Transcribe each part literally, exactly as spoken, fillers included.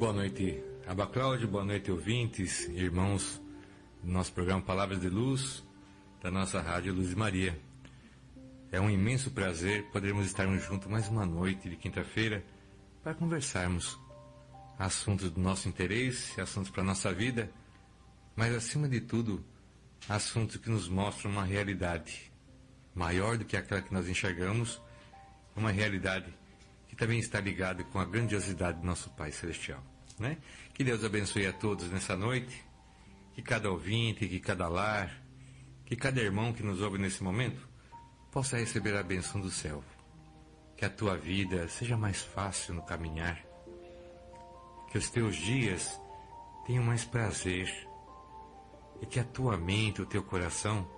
Boa noite, Abba Cláudio, boa noite, ouvintes e irmãos do nosso programa Palavras de Luz, da nossa rádio Luz de Maria. É um imenso prazer podermos estarmos juntos mais uma noite de quinta-feira para conversarmos assuntos do nosso interesse, assuntos para a nossa vida, mas, acima de tudo, assuntos que nos mostram uma realidade maior do que aquela que nós enxergamos, uma realidade que também está ligado com a grandiosidade do nosso Pai Celestial, né? Que Deus abençoe a todos nessa noite, que cada ouvinte, que cada lar, que cada irmão que nos ouve nesse momento possa receber a bênção do céu. Que a tua vida seja mais fácil no caminhar, que os teus dias tenham mais prazer e que a tua mente, o teu coração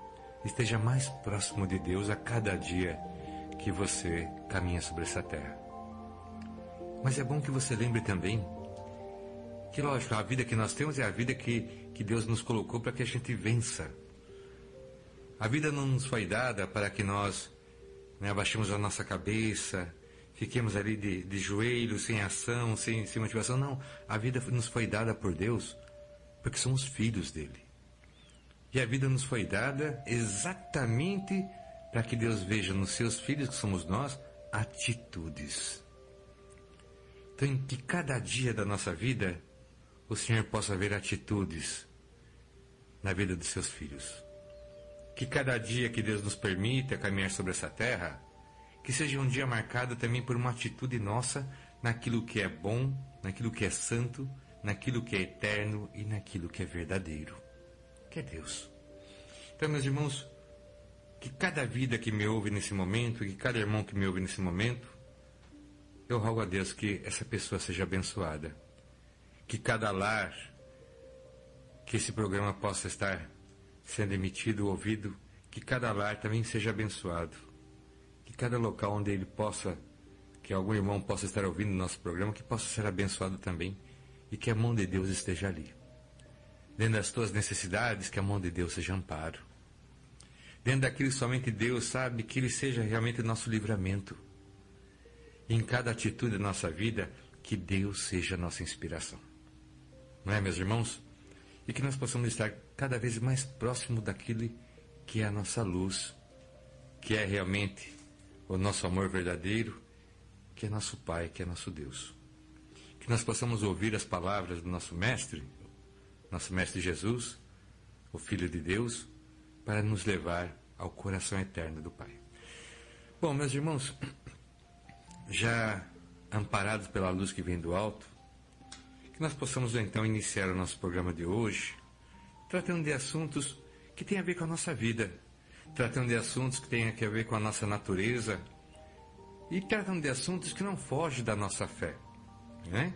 esteja mais próximo de Deus a cada dia que você caminha sobre essa terra. Mas é bom que você lembre também que, lógico, a vida que nós temos é a vida que, que Deus nos colocou para que a gente vença. A vida não nos foi dada para que nós, né, abaixemos a nossa cabeça, fiquemos ali de, de joelhos, sem ação, sem, sem motivação. Não, a vida nos foi dada por Deus porque somos filhos dele. E a vida nos foi dada exatamente para que Deus veja nos seus filhos, que somos nós, atitudes. Então, que cada dia da nossa vida o Senhor possa ver atitudes na vida dos seus filhos. Que cada dia que Deus nos permita caminhar sobre essa terra, que seja um dia marcado também por uma atitude nossa naquilo que é bom, naquilo que é santo, naquilo que é eterno e naquilo que é verdadeiro, que é Deus. Então, meus irmãos, que cada vida que me ouve nesse momento, que cada irmão que me ouve nesse momento, eu rogo a Deus que essa pessoa seja abençoada, que cada lar, que esse programa possa estar sendo emitido, ouvido, que cada lar também seja abençoado, que cada local onde ele possa, que algum irmão possa estar ouvindo o nosso programa, que possa ser abençoado também e que a mão de Deus esteja ali. Dentro das tuas necessidades, que a mão de Deus seja amparo. Dentro daquilo que somente Deus sabe, que Ele seja realmente o nosso livramento. Em cada atitude da nossa vida, que Deus seja a nossa inspiração. Não é, meus irmãos? E que nós possamos estar cada vez mais próximo daquilo que é a nossa luz, que é realmente o nosso amor verdadeiro, que é nosso Pai, que é nosso Deus. Que nós possamos ouvir as palavras do nosso Mestre, nosso Mestre Jesus, o Filho de Deus, para nos levar ao coração eterno do Pai. Bom, meus irmãos, já amparados pela luz que vem do alto, que nós possamos então iniciar o nosso programa de hoje, tratando de assuntos que têm a ver com a nossa vida, tratando de assuntos que têm a ver com a nossa natureza e tratando de assuntos que não fogem da nossa fé, né?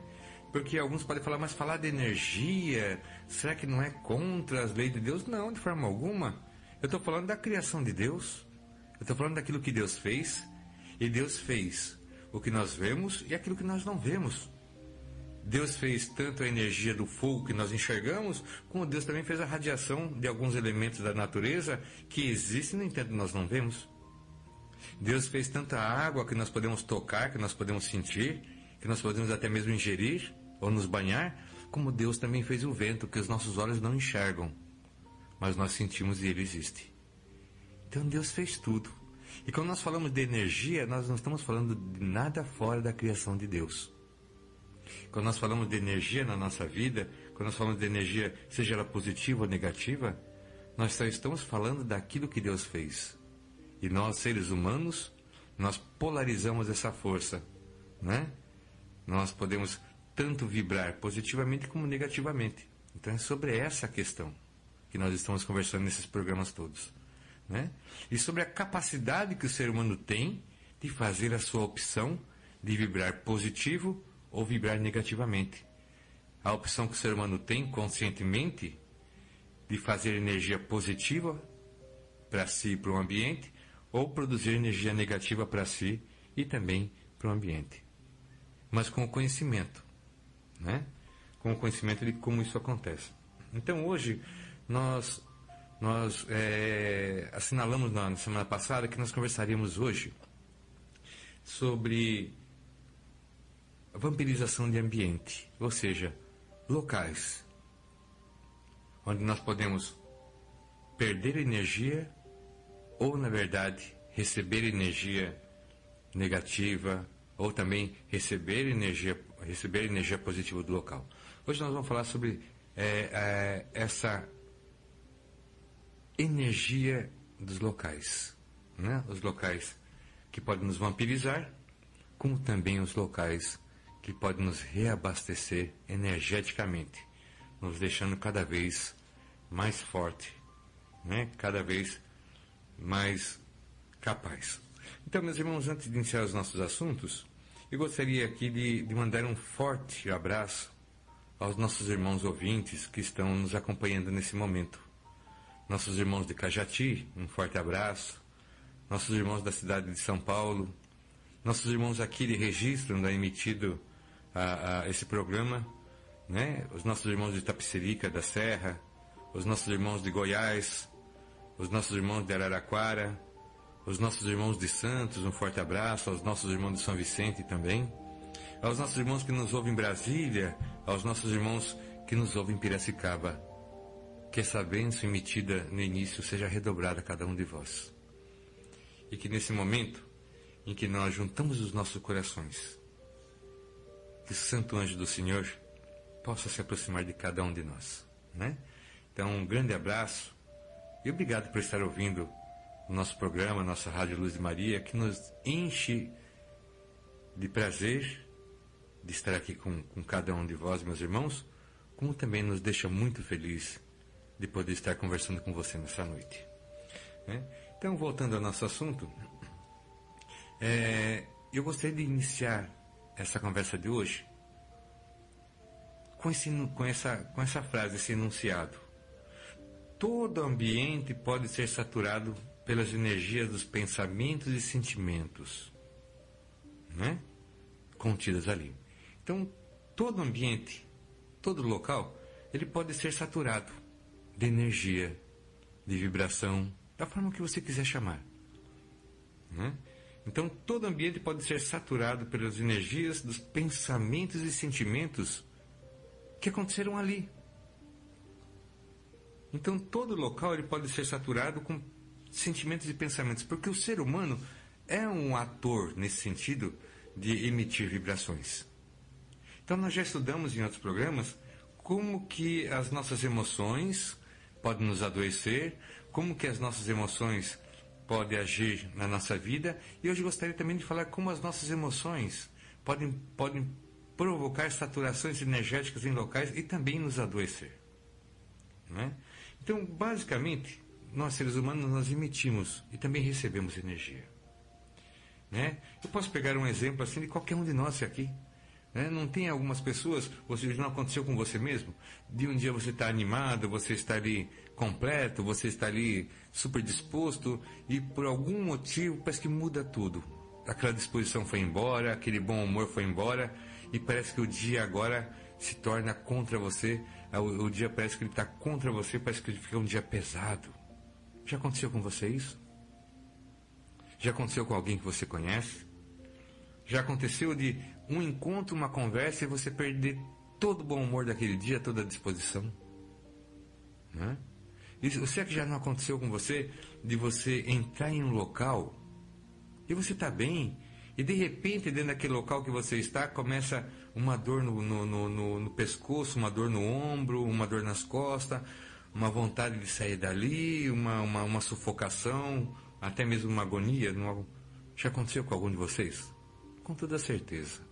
Porque alguns podem falar, mas falar de energia, será que não é contra as leis de Deus? Não, de forma alguma. Eu estou falando da criação de Deus, eu estou falando daquilo que Deus fez, e Deus fez o que nós vemos e aquilo que nós não vemos. Deus fez tanto a energia do fogo que nós enxergamos, como Deus também fez a radiação de alguns elementos da natureza que existem, no entanto nós não vemos. Deus fez tanta água que nós podemos tocar, que nós podemos sentir, que nós podemos até mesmo ingerir ou nos banhar, como Deus também fez o vento, que os nossos olhos não enxergam, mas nós sentimos e ele existe. Então Deus fez tudo. E quando nós falamos de energia, nós não estamos falando de nada fora da criação de Deus. Quando nós falamos de energia na nossa vida, quando nós falamos de energia, seja ela positiva ou negativa, nós só estamos falando daquilo que Deus fez. E nós, seres humanos, nós polarizamos essa força, né? Nós podemos tanto vibrar positivamente como negativamente. Então é sobre essa questão que nós estamos conversando nesses programas todos, né? E sobre a capacidade que o ser humano tem de fazer a sua opção de vibrar positivo ou vibrar negativamente. A opção que o ser humano tem conscientemente de fazer energia positiva para si e para o ambiente, ou produzir energia negativa para si e também para o ambiente. Mas com o conhecimento, né? Com o conhecimento de como isso acontece. Então hoje nós, nós é, assinalamos na semana passada que nós conversaríamos hoje sobre a vampirização de ambiente, ou seja, locais onde nós podemos perder energia ou, na verdade, receber energia negativa ou também receber energia, receber energia positiva do local. Hoje nós vamos falar sobre é, é, essa energia dos locais, né? Os locais que podem nos vampirizar, como também os locais que podem nos reabastecer energeticamente, nos deixando cada vez mais forte, né? Cada vez mais capaz. Então, meus irmãos, antes de iniciar os nossos assuntos, eu gostaria aqui de, de mandar um forte abraço aos nossos irmãos ouvintes que estão nos acompanhando nesse momento. Nossos irmãos de Cajati, um forte abraço. Nossos irmãos da cidade de São Paulo. Nossos irmãos aqui de Registro, onde é emitido a, a, esse programa, né? Os nossos irmãos de Tapicerica da Serra, os nossos irmãos de Goiás, os nossos irmãos de Araraquara, os nossos irmãos de Santos, um forte abraço, aos nossos irmãos de São Vicente também, aos nossos irmãos que nos ouvem em Brasília, aos nossos irmãos que nos ouvem em Piracicaba. Que essa bênção emitida no início seja redobrada a cada um de vós. E que nesse momento em que nós juntamos os nossos corações, que o Santo Anjo do Senhor possa se aproximar de cada um de nós, né? Então, um grande abraço e obrigado por estar ouvindo o nosso programa, nossa Rádio Luz de Maria, que nos enche de prazer de estar aqui com, com cada um de vós, meus irmãos, como também nos deixa muito feliz de poder estar conversando com você nessa noite, né? Então, voltando ao nosso assunto, é, eu gostaria de iniciar essa conversa de hoje com, esse, com, essa, com essa frase, esse enunciado. Todo ambiente pode ser saturado pelas energias dos pensamentos e sentimentos, né? Contidas ali. Então, todo ambiente, todo local, ele pode ser saturado de energia, de vibração, da forma que você quiser chamar, né? Então, todo ambiente pode ser saturado pelas energias dos pensamentos e sentimentos que aconteceram ali. Então, todo local ele pode ser saturado com sentimentos e pensamentos, porque o ser humano é um ator nesse sentido de emitir vibrações. Então, nós já estudamos em outros programas como que as nossas emoções podem nos adoecer, como que as nossas emoções podem agir na nossa vida, e hoje gostaria também de falar como as nossas emoções podem, podem provocar saturações energéticas em locais e também nos adoecer, né? Então, basicamente, nós seres humanos, nós emitimos e também recebemos energia, né? Eu posso pegar um exemplo assim de qualquer um de nós aqui, né? Não tem algumas pessoas, ou seja, não aconteceu com você mesmo? De um dia você está animado, você está ali completo, você está ali super disposto e por algum motivo parece que muda tudo. Aquela disposição foi embora, aquele bom humor foi embora e parece que o dia agora se torna contra você. O dia parece que ele está contra você, parece que ele fica um dia pesado. Já aconteceu com você isso? Já aconteceu com alguém que você conhece? Já aconteceu de um encontro, uma conversa e você perder todo o bom humor daquele dia, toda a disposição, né? Isso, será que já não aconteceu com você de você entrar em um local e você está bem e de repente dentro daquele local que você está começa uma dor no, no, no, no, no pescoço, uma dor no ombro, uma dor nas costas, uma vontade de sair dali, uma, uma, uma sufocação, até mesmo uma agonia. Já aconteceu com algum de vocês? Com toda certeza,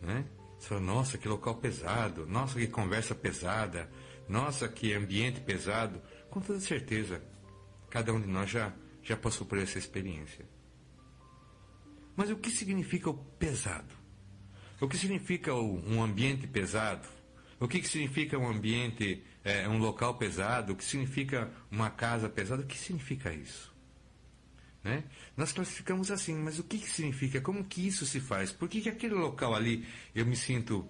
né? Você fala, nossa, que local pesado, nossa, que conversa pesada, nossa, que ambiente pesado. Com toda certeza, cada um de nós já, já passou por essa experiência. Mas o que significa o pesado? O que significa um ambiente pesado? O que significa um ambiente, é, um local pesado? O que significa uma casa pesada? O que significa isso? Né? Nós classificamos assim, mas o que, que significa? Como que isso se faz? Por que, que aquele local ali eu me sinto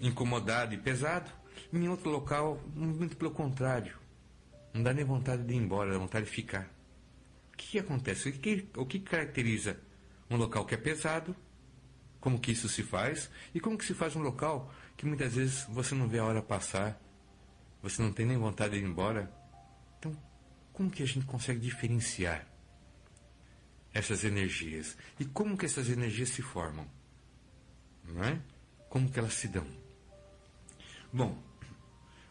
incomodado e pesado? Em outro local, muito pelo contrário. Não dá nem vontade de ir embora, dá vontade de ficar. O que, que acontece? O que, o que caracteriza um local que é pesado, como que isso se faz, e como que se faz um local que muitas vezes você não vê a hora passar, você não tem nem vontade de ir embora. Então, como que a gente consegue diferenciar essas energias? E como que essas energias se formam? Não é? Como que elas se dão? Bom,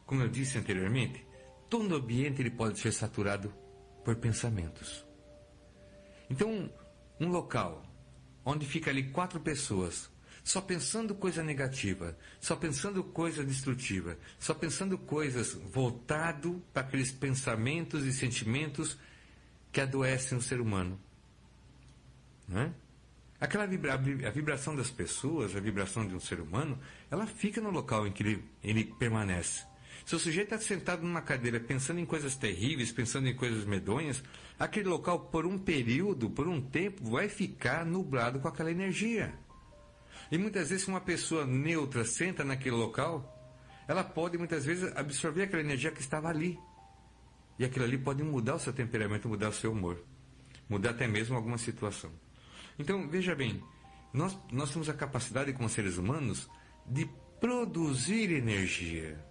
como eu disse anteriormente, todo ambiente ele pode ser saturado por pensamentos. Então, um local onde fica ali quatro pessoas, só pensando coisa negativa, só pensando coisa destrutiva, só pensando coisas voltado para aqueles pensamentos e sentimentos que adoecem o ser humano. Não é? Aquela vibra, a vibração das pessoas, a vibração de um ser humano, ela fica no local em que ele, ele permanece. Se o sujeito está sentado numa cadeira pensando em coisas terríveis, pensando em coisas medonhas, aquele local por um período, por um tempo, vai ficar nublado com aquela energia. E muitas vezes, se uma pessoa neutra senta naquele local, ela pode muitas vezes absorver aquela energia que estava ali. E aquilo ali pode mudar o seu temperamento, mudar o seu humor, mudar até mesmo alguma situação. Então, veja bem, nós, nós temos a capacidade como seres humanos de produzir energia.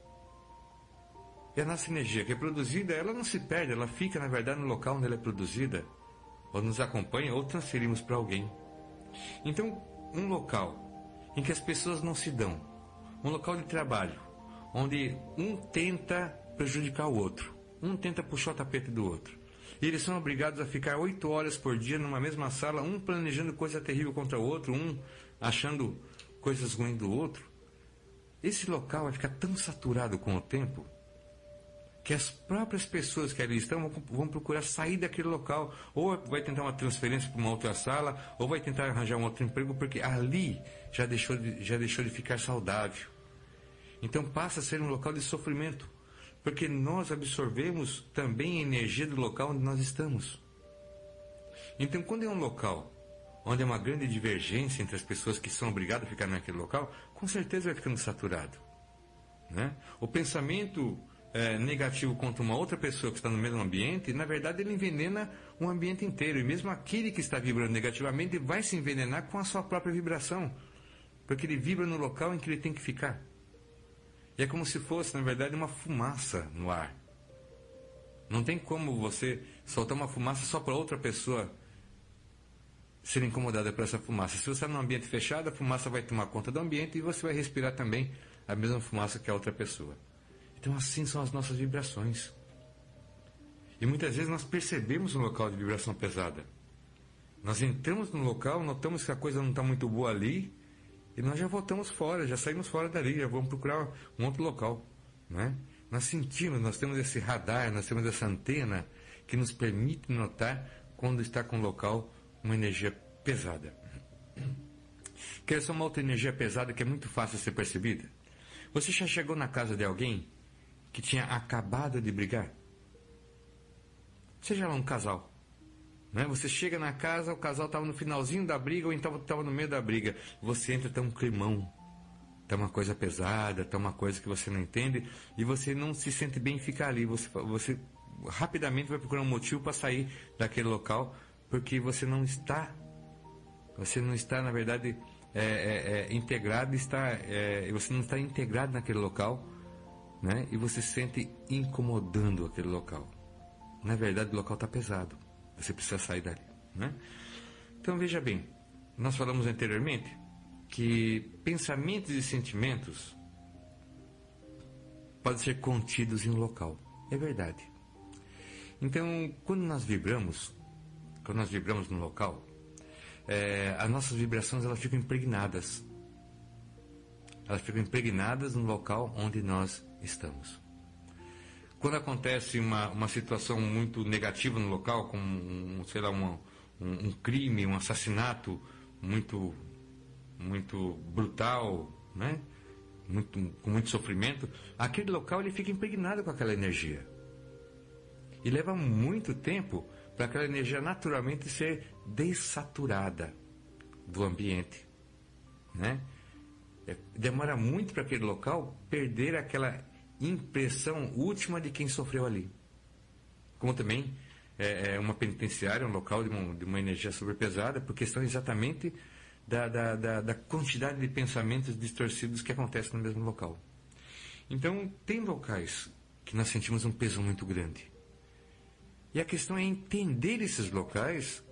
E a nossa energia que é produzida, ela não se perde, ela fica, na verdade, no local onde ela é produzida, ou nos acompanha, ou transferimos para alguém. Então, um local em que as pessoas não se dão, um local de trabalho, onde um tenta prejudicar o outro, um tenta puxar o tapete do outro, e eles são obrigados a ficar oito horas por dia numa mesma sala, um planejando coisa terrível contra o outro, um achando coisas ruins do outro, esse local vai ficar tão saturado com o tempo que as próprias pessoas que ali estão vão procurar sair daquele local, ou vai tentar uma transferência para uma outra sala, ou vai tentar arranjar um outro emprego, porque ali já deixou de, já deixou de ficar saudável. Então passa a ser um local de sofrimento, porque nós absorvemos também a energia do local onde nós estamos. Então, quando é um local onde há uma grande divergência entre as pessoas que são obrigadas a ficar naquele local, com certeza vai ficando saturado, né? O pensamento É, negativo contra uma outra pessoa que está no mesmo ambiente, na verdade ele envenena um ambiente inteiro, e mesmo aquele que está vibrando negativamente vai se envenenar com a sua própria vibração, porque ele vibra no local em que ele tem que ficar. E é como se fosse, na verdade, uma fumaça no ar. Não tem como você soltar uma fumaça só para outra pessoa ser incomodada por essa fumaça. Se você está num ambiente fechado, a fumaça vai tomar conta do ambiente e você vai respirar também a mesma fumaça que a outra pessoa. Então assim são as nossas vibrações. E muitas vezes nós percebemos um local de vibração pesada. Nós entramos no local, notamos que a coisa não está muito boa ali, e nós já voltamos fora, já saímos fora dali, já vamos procurar um outro local, né? Nós sentimos, nós temos esse radar, nós temos essa antena que nos permite notar quando está com o local uma energia pesada. Quer só uma outra energia pesada que é muito fácil de ser percebida? Você já chegou na casa de alguém que tinha acabado de brigar? Seja lá um casal, né? Você chega na casa, o casal estava no finalzinho da briga, ou então estava no meio da briga. Você entra, está um climão, está uma coisa pesada, está uma coisa que você não entende, e você não se sente bem em ficar ali. Você, você rapidamente vai procurar um motivo para sair daquele local, porque você não está, você não está, na verdade, é, é, é, integrado, está, é, você não está integrado naquele local, né? E você se sente incomodando aquele local. Na verdade, o local está pesado, você precisa sair dali, né? Então veja bem, nós falamos anteriormente que pensamentos e sentimentos podem ser contidos em um local. É verdade. Então, quando nós vibramos, quando nós vibramos no local, é, as nossas vibrações elas ficam impregnadas. Elas ficam impregnadas no local onde nós estamos. Quando acontece uma, uma situação muito negativa no local, como um, sei lá, uma, um, um crime, um assassinato muito, muito brutal, né? muito, com muito sofrimento, aquele local ele fica impregnado com aquela energia. E leva muito tempo para aquela energia naturalmente ser dessaturada do ambiente, né? Demora muito para aquele local perder aquela impressão última de quem sofreu ali. Como também é, é uma penitenciária, um local de uma, de uma energia superpesada, por questão exatamente da, da, da, da quantidade de pensamentos distorcidos que acontece no mesmo local. Então, tem locais que nós sentimos um peso muito grande. E a questão é entender esses locais.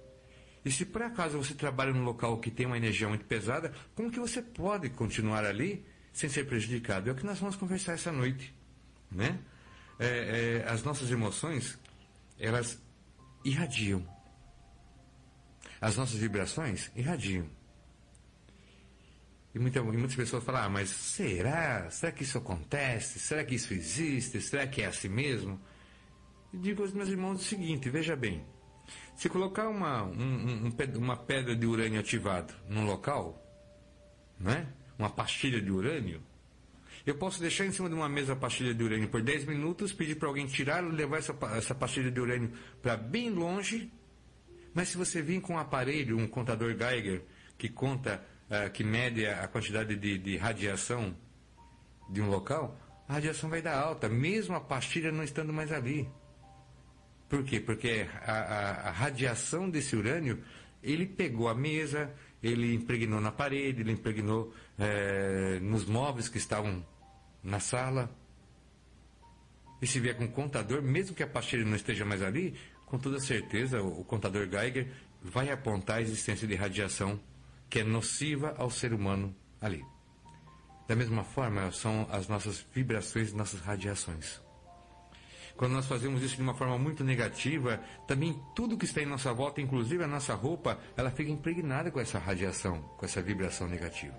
E se por acaso você trabalha num local que tem uma energia muito pesada, como que você pode continuar ali sem ser prejudicado? É o que nós vamos conversar essa noite, né? É, é, as nossas emoções, elas irradiam. As nossas vibrações irradiam. E, muita, e muitas pessoas falam, ah, mas será? Será que isso acontece? Será que isso existe? Será que é assim mesmo? E digo aos meus irmãos o seguinte, veja bem. Se colocar uma, um, um, uma pedra de urânio ativado num local, né? Uma pastilha de urânio, eu posso deixar em cima de uma mesa a pastilha de urânio por dez minutos, pedir para alguém tirá-lo, levar essa, essa pastilha de urânio para bem longe, mas se você vir com um aparelho, um contador Geiger, que conta, uh, que mede a quantidade de, de radiação de um local, a radiação vai dar alta, mesmo a pastilha não estando mais ali. Por quê? Porque a, a, a radiação desse urânio, ele pegou a mesa, ele impregnou na parede, ele impregnou é, nos móveis que estavam na sala. E se vier com o contador, mesmo que a pastilha não esteja mais ali, com toda certeza o, o contador Geiger vai apontar a existência de radiação que é nociva ao ser humano ali. Da mesma forma, são as nossas vibrações, nossas radiações. Quando nós fazemos isso de uma forma muito negativa, também tudo que está em nossa volta, inclusive a nossa roupa, ela fica impregnada com essa radiação, com essa vibração negativa.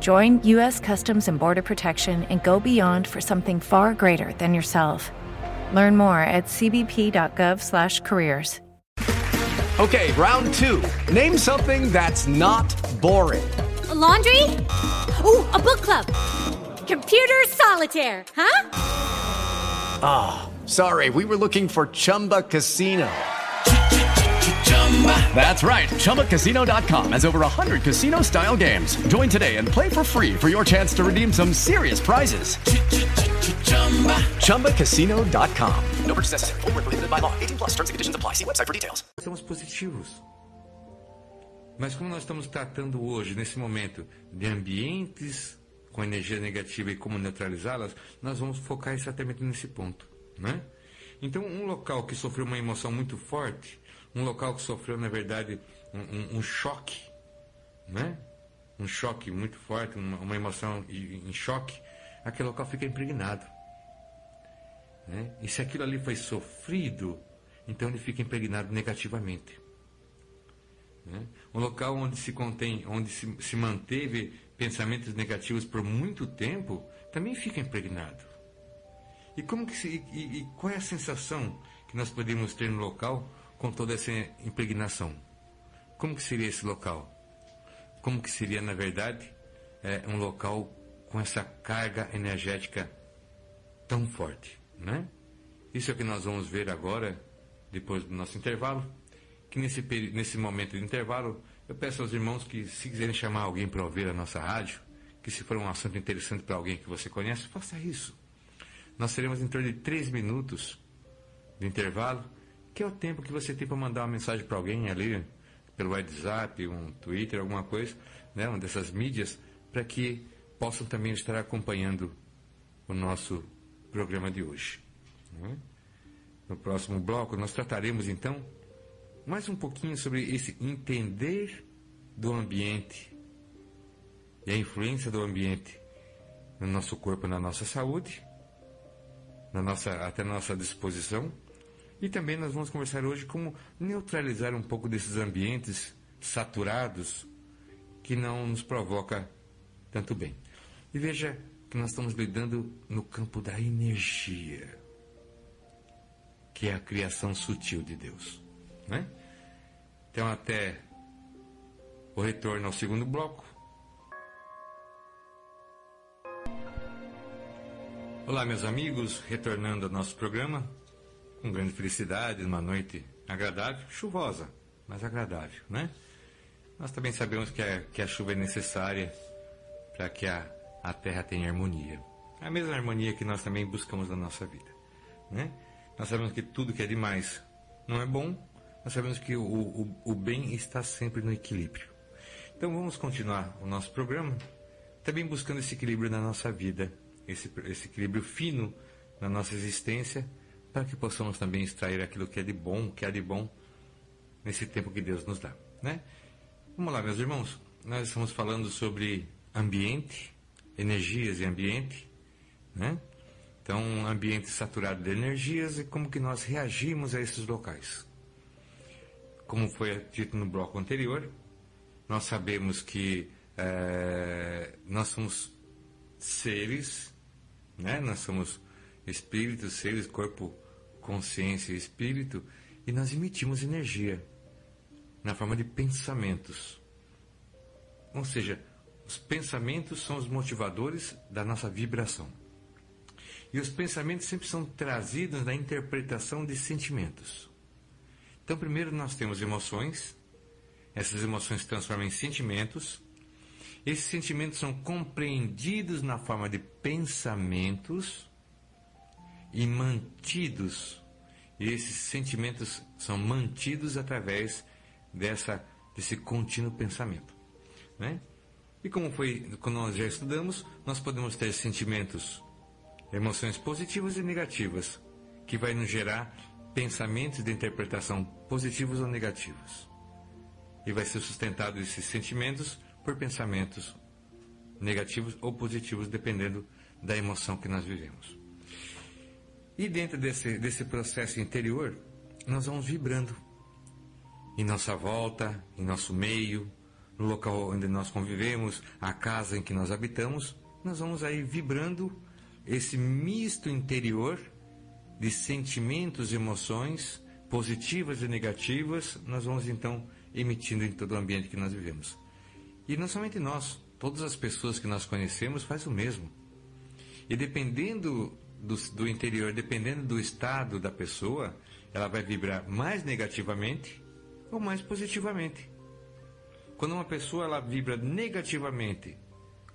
Join U S Customs and Border Protection and go beyond for something far greater than yourself. Learn more at cbp.gov slash careers. Okay, round two. Name something that's not boring. A laundry? Ooh, a book club. Computer solitaire, huh? Ah, oh, sorry, we were looking for Chumba Casino. That's right, Chumba Casino dot com has over one hundred casino-style games. Join today and play for free for your chance to redeem some serious prizes. Chumba Casino dot com. No purchase necessary. Void where prohibited by law. eighteen plus terms and conditions apply. See website for details. Somos positivos. Mas como nós estamos tratando hoje, nesse momento, de ambientes com energia negativa e como neutralizá-las, nós vamos focar exatamente nesse ponto, né? Então, um local que sofreu uma emoção muito forte, um local que sofreu, na verdade, um, um, um choque, né? Um choque muito forte, uma, uma emoção em choque, aquele local fica impregnado, né? E se aquilo ali foi sofrido, então ele fica impregnado negativamente, né? Um local onde se contém, onde se, se manteve pensamentos negativos por muito tempo, também fica impregnado. E, como que se, e, e qual é a sensação que nós podemos ter no local com toda essa impregnação? Como que seria esse local? Como que seria, na verdade, é, um local com essa carga energética tão forte, né? Isso é o que nós vamos ver agora, depois do nosso intervalo, que nesse, nesse momento de intervalo, eu peço aos irmãos que, se quiserem chamar alguém para ouvir a nossa rádio, que se for um assunto interessante para alguém que você conhece, faça isso. Nós teremos em torno de três minutos de intervalo, que é o tempo que você tem para mandar uma mensagem para alguém ali, pelo WhatsApp, um Twitter, alguma coisa, né, uma dessas mídias, para que possam também estar acompanhando o nosso programa de hoje. Né? No próximo bloco nós trataremos então mais um pouquinho sobre esse entender do ambiente e a influência do ambiente no nosso corpo, na nossa saúde, na nossa, até na nossa disposição. E também nós vamos conversar hoje como neutralizar um pouco desses ambientes saturados que não nos provoca tanto bem. E veja que nós estamos lidando no campo da energia, que é a criação sutil de Deus, né? Então até o retorno ao segundo bloco. Olá, meus amigos, retornando ao nosso programa com grande felicidade, numa noite agradável, chuvosa, mas agradável, né? Nós também sabemos que a, que a chuva é necessária para que a, a terra tenha harmonia. A mesma harmonia que nós também buscamos na nossa vida, né? Nós sabemos que tudo que é demais não é bom, nós sabemos que o, o, o bem está sempre no equilíbrio. Então vamos continuar o nosso programa, também buscando esse equilíbrio na nossa vida, esse, esse equilíbrio fino na nossa existência, para que possamos também extrair aquilo que é de bom, que é de bom nesse tempo que Deus nos dá, né? Vamos lá, meus irmãos, nós estamos falando sobre ambiente, energias e ambiente, né? Então, um ambiente saturado de energias e como que nós reagimos a esses locais. Como foi dito no bloco anterior, nós sabemos que é, nós somos seres, né? Nós somos espíritos, seres, corpo, consciência e espírito, e nós emitimos energia na forma de pensamentos. Ou seja, os pensamentos são os motivadores da nossa vibração. E os pensamentos sempre são trazidos na interpretação de sentimentos. Então, primeiro nós temos emoções, essas emoções se transformam em sentimentos, esses sentimentos são compreendidos na forma de pensamentos e mantidos, e esses sentimentos são mantidos através dessa, desse contínuo pensamento, né? E como foi, quando nós já estudamos, nós podemos ter sentimentos, emoções positivas e negativas, que vai nos gerar pensamentos de interpretação positivos ou negativos, e vai ser sustentado esses sentimentos por pensamentos negativos ou positivos, dependendo da emoção que nós vivemos. E dentro desse, desse processo interior, nós vamos vibrando em nossa volta, em nosso meio, no local onde nós convivemos, a casa em que nós habitamos, nós vamos aí vibrando esse misto interior de sentimentos e emoções positivas e negativas, nós vamos então emitindo em todo o ambiente que nós vivemos. E não somente nós, todas as pessoas que nós conhecemos faz o mesmo. E dependendo Do, do interior, dependendo do estado da pessoa, ela vai vibrar mais negativamente ou mais positivamente. Quando uma pessoa ela vibra negativamente,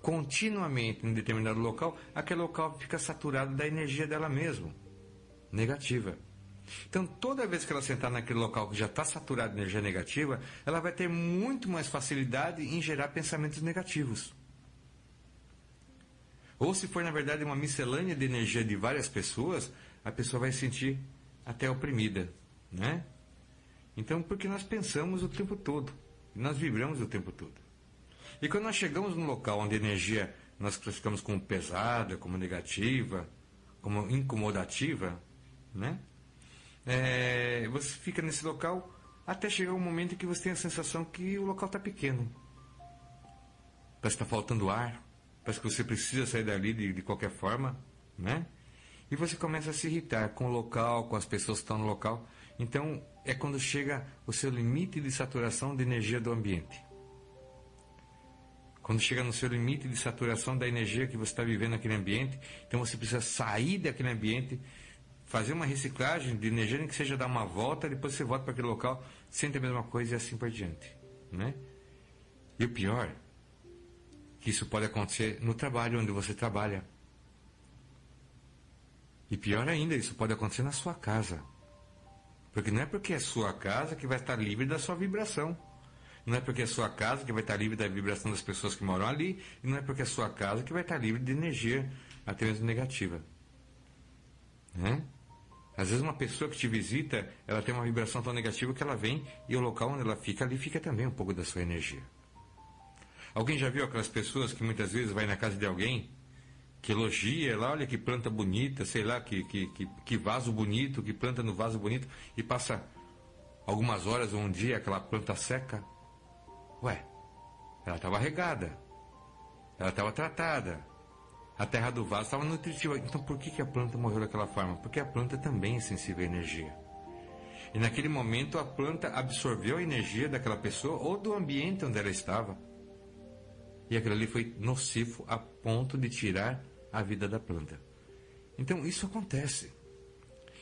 continuamente em determinado local, aquele local fica saturado da energia dela mesma, negativa. Então, toda vez que ela sentar naquele local que já está saturado de energia negativa, ela vai ter muito mais facilidade em gerar pensamentos negativos. Ou se for, na verdade, uma miscelânea de energia de várias pessoas, a pessoa vai se sentir até oprimida, né? Então, porque nós pensamos o tempo todo, nós vibramos o tempo todo. E quando nós chegamos num local onde a energia nós classificamos como pesada, como negativa, como incomodativa, né? É, você fica nesse local até chegar um momento em que você tem a sensação que o local está pequeno. Parece que está faltando ar. Parece que você precisa sair dali de, de qualquer forma, né? E você começa a se irritar com o local, com as pessoas que estão no local. Então, é quando chega o seu limite de saturação de energia do ambiente. Quando chega no seu limite de saturação da energia que você está vivendo naquele ambiente, então você precisa sair daquele ambiente, fazer uma reciclagem de energia, nem que seja dar uma volta, depois você volta para aquele local, sente a mesma coisa e assim por diante, né? E o pior, que isso pode acontecer no trabalho onde você trabalha. E pior ainda, isso pode acontecer na sua casa. Porque não é porque é sua casa que vai estar livre da sua vibração. Não é porque é sua casa que vai estar livre da vibração das pessoas que moram ali. E não é porque é sua casa que vai estar livre de energia, até mesmo negativa. Né? Às vezes uma pessoa que te visita, ela tem uma vibração tão negativa que ela vem e o local onde ela fica, ali fica também um pouco da sua energia. Alguém já viu aquelas pessoas que muitas vezes vai na casa de alguém, que elogia, lá, olha que planta bonita, sei lá, que, que, que, que vaso bonito, que planta no vaso bonito, e passa algumas horas ou um dia aquela planta seca? Ué, ela estava regada, ela estava tratada, a terra do vaso estava nutritiva. Então por que, que a planta morreu daquela forma? Porque a planta também é sensível à energia. E naquele momento a planta absorveu a energia daquela pessoa ou do ambiente onde ela estava. E aquilo ali foi nocivo a ponto de tirar a vida da planta. Então isso acontece.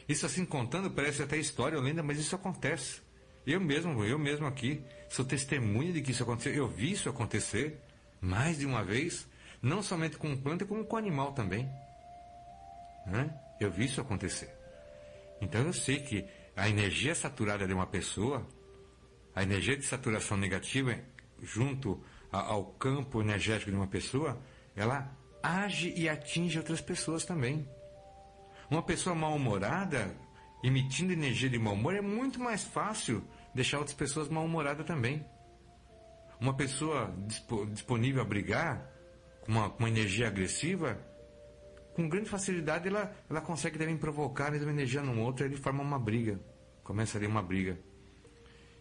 Isso assim contando parece até história ou lenda, mas isso acontece. Eu mesmo, eu mesmo aqui, sou testemunha de que isso aconteceu. Eu vi isso acontecer mais de uma vez, não somente com planta, como com animal também. Né? Eu vi isso acontecer. Então eu sei que a energia saturada de uma pessoa, a energia de saturação negativa junto ao campo energético de uma pessoa, ela age e atinge outras pessoas também. Uma pessoa mal-humorada, emitindo energia de mau humor, é muito mais fácil deixar outras pessoas mal-humoradas também. Uma pessoa disponível a brigar, com uma, uma energia agressiva, com grande facilidade ela, ela consegue também provocar a mesma energia num outro, e ele forma uma briga, começa ali uma briga.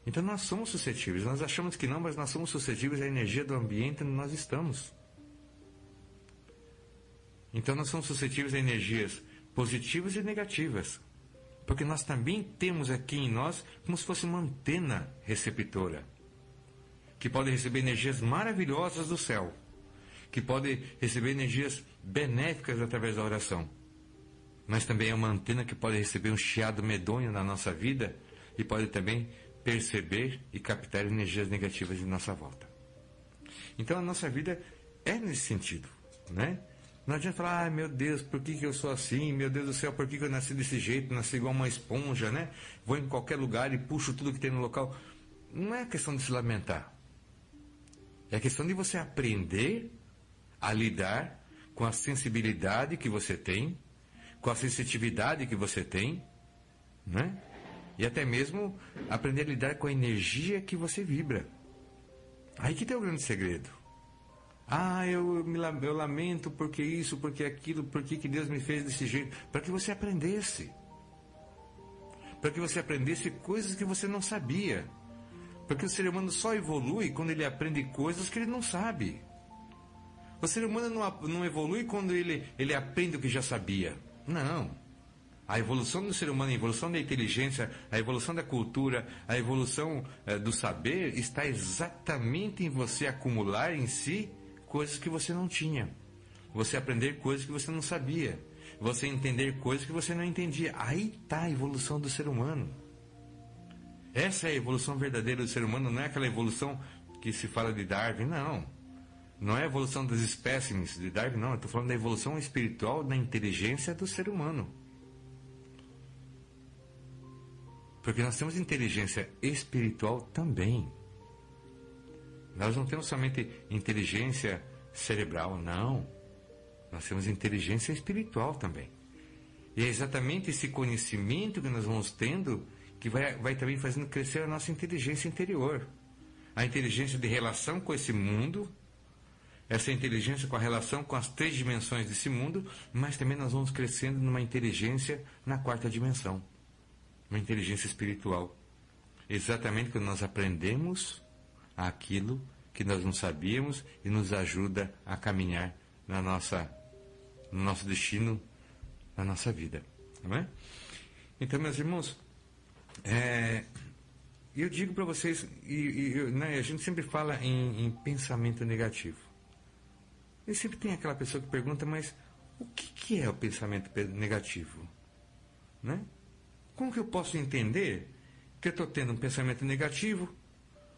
Então nós somos suscetíveis, nós achamos que não, mas nós somos suscetíveis à energia do ambiente onde nós estamos. Então nós somos suscetíveis a energias positivas e negativas. Porque nós também temos aqui em nós como se fosse uma antena receptora, que pode receber energias maravilhosas do céu, que pode receber energias benéficas através da oração. Mas também é uma antena que pode receber um chiado medonho na nossa vida e pode também perceber e captar energias negativas de nossa volta. Então a nossa vida é nesse sentido, né? Não adianta falar, ai meu Deus, por que, que eu sou assim? Meu Deus do céu, por que, que eu nasci desse jeito? Nasci igual uma esponja, né? Vou em qualquer lugar e puxo tudo que tem no local. Não é questão de se lamentar. É questão de você aprender a lidar com a sensibilidade que você tem, com a sensitividade que você tem, né? E até mesmo aprender a lidar com a energia que você vibra. Aí que tem o grande segredo. Ah, eu, me, eu lamento porque isso, porque aquilo, porque que Deus me fez desse jeito. Para que você aprendesse. Para que você aprendesse coisas que você não sabia. Porque o ser humano só evolui quando ele aprende coisas que ele não sabe. O ser humano não, não evolui quando ele, ele aprende o que já sabia. Não. A evolução do ser humano, a evolução da inteligência, a evolução da cultura, a evolução eh, do saber está exatamente em você acumular em si coisas que você não tinha, você aprender coisas que você não sabia, você entender coisas que você não entendia. Aí está a evolução do ser humano. Essa é a evolução verdadeira do ser humano, não é aquela evolução que se fala de Darwin, não. Não é a evolução dos espécimes de Darwin, não. Eu estou falando da evolução espiritual da inteligência do ser humano. Porque nós temos inteligência espiritual também. Nós não temos somente inteligência cerebral, não. Nós temos inteligência espiritual também. E é exatamente esse conhecimento que nós vamos tendo que vai, vai também fazendo crescer a nossa inteligência interior. A inteligência de relação com esse mundo, essa inteligência com a relação com as três dimensões desse mundo, mas também nós vamos crescendo numa inteligência na quarta dimensão, uma inteligência espiritual. Exatamente quando nós aprendemos aquilo que nós não sabíamos e nos ajuda a caminhar na nossa, no nosso destino, na nossa vida, não é? Então, meus irmãos, é, eu digo para vocês, e, e, né, a gente sempre fala em, em pensamento negativo, e sempre tem aquela pessoa que pergunta, mas o que, que é o pensamento negativo? Né? Como que eu posso entender que eu estou tendo um pensamento negativo?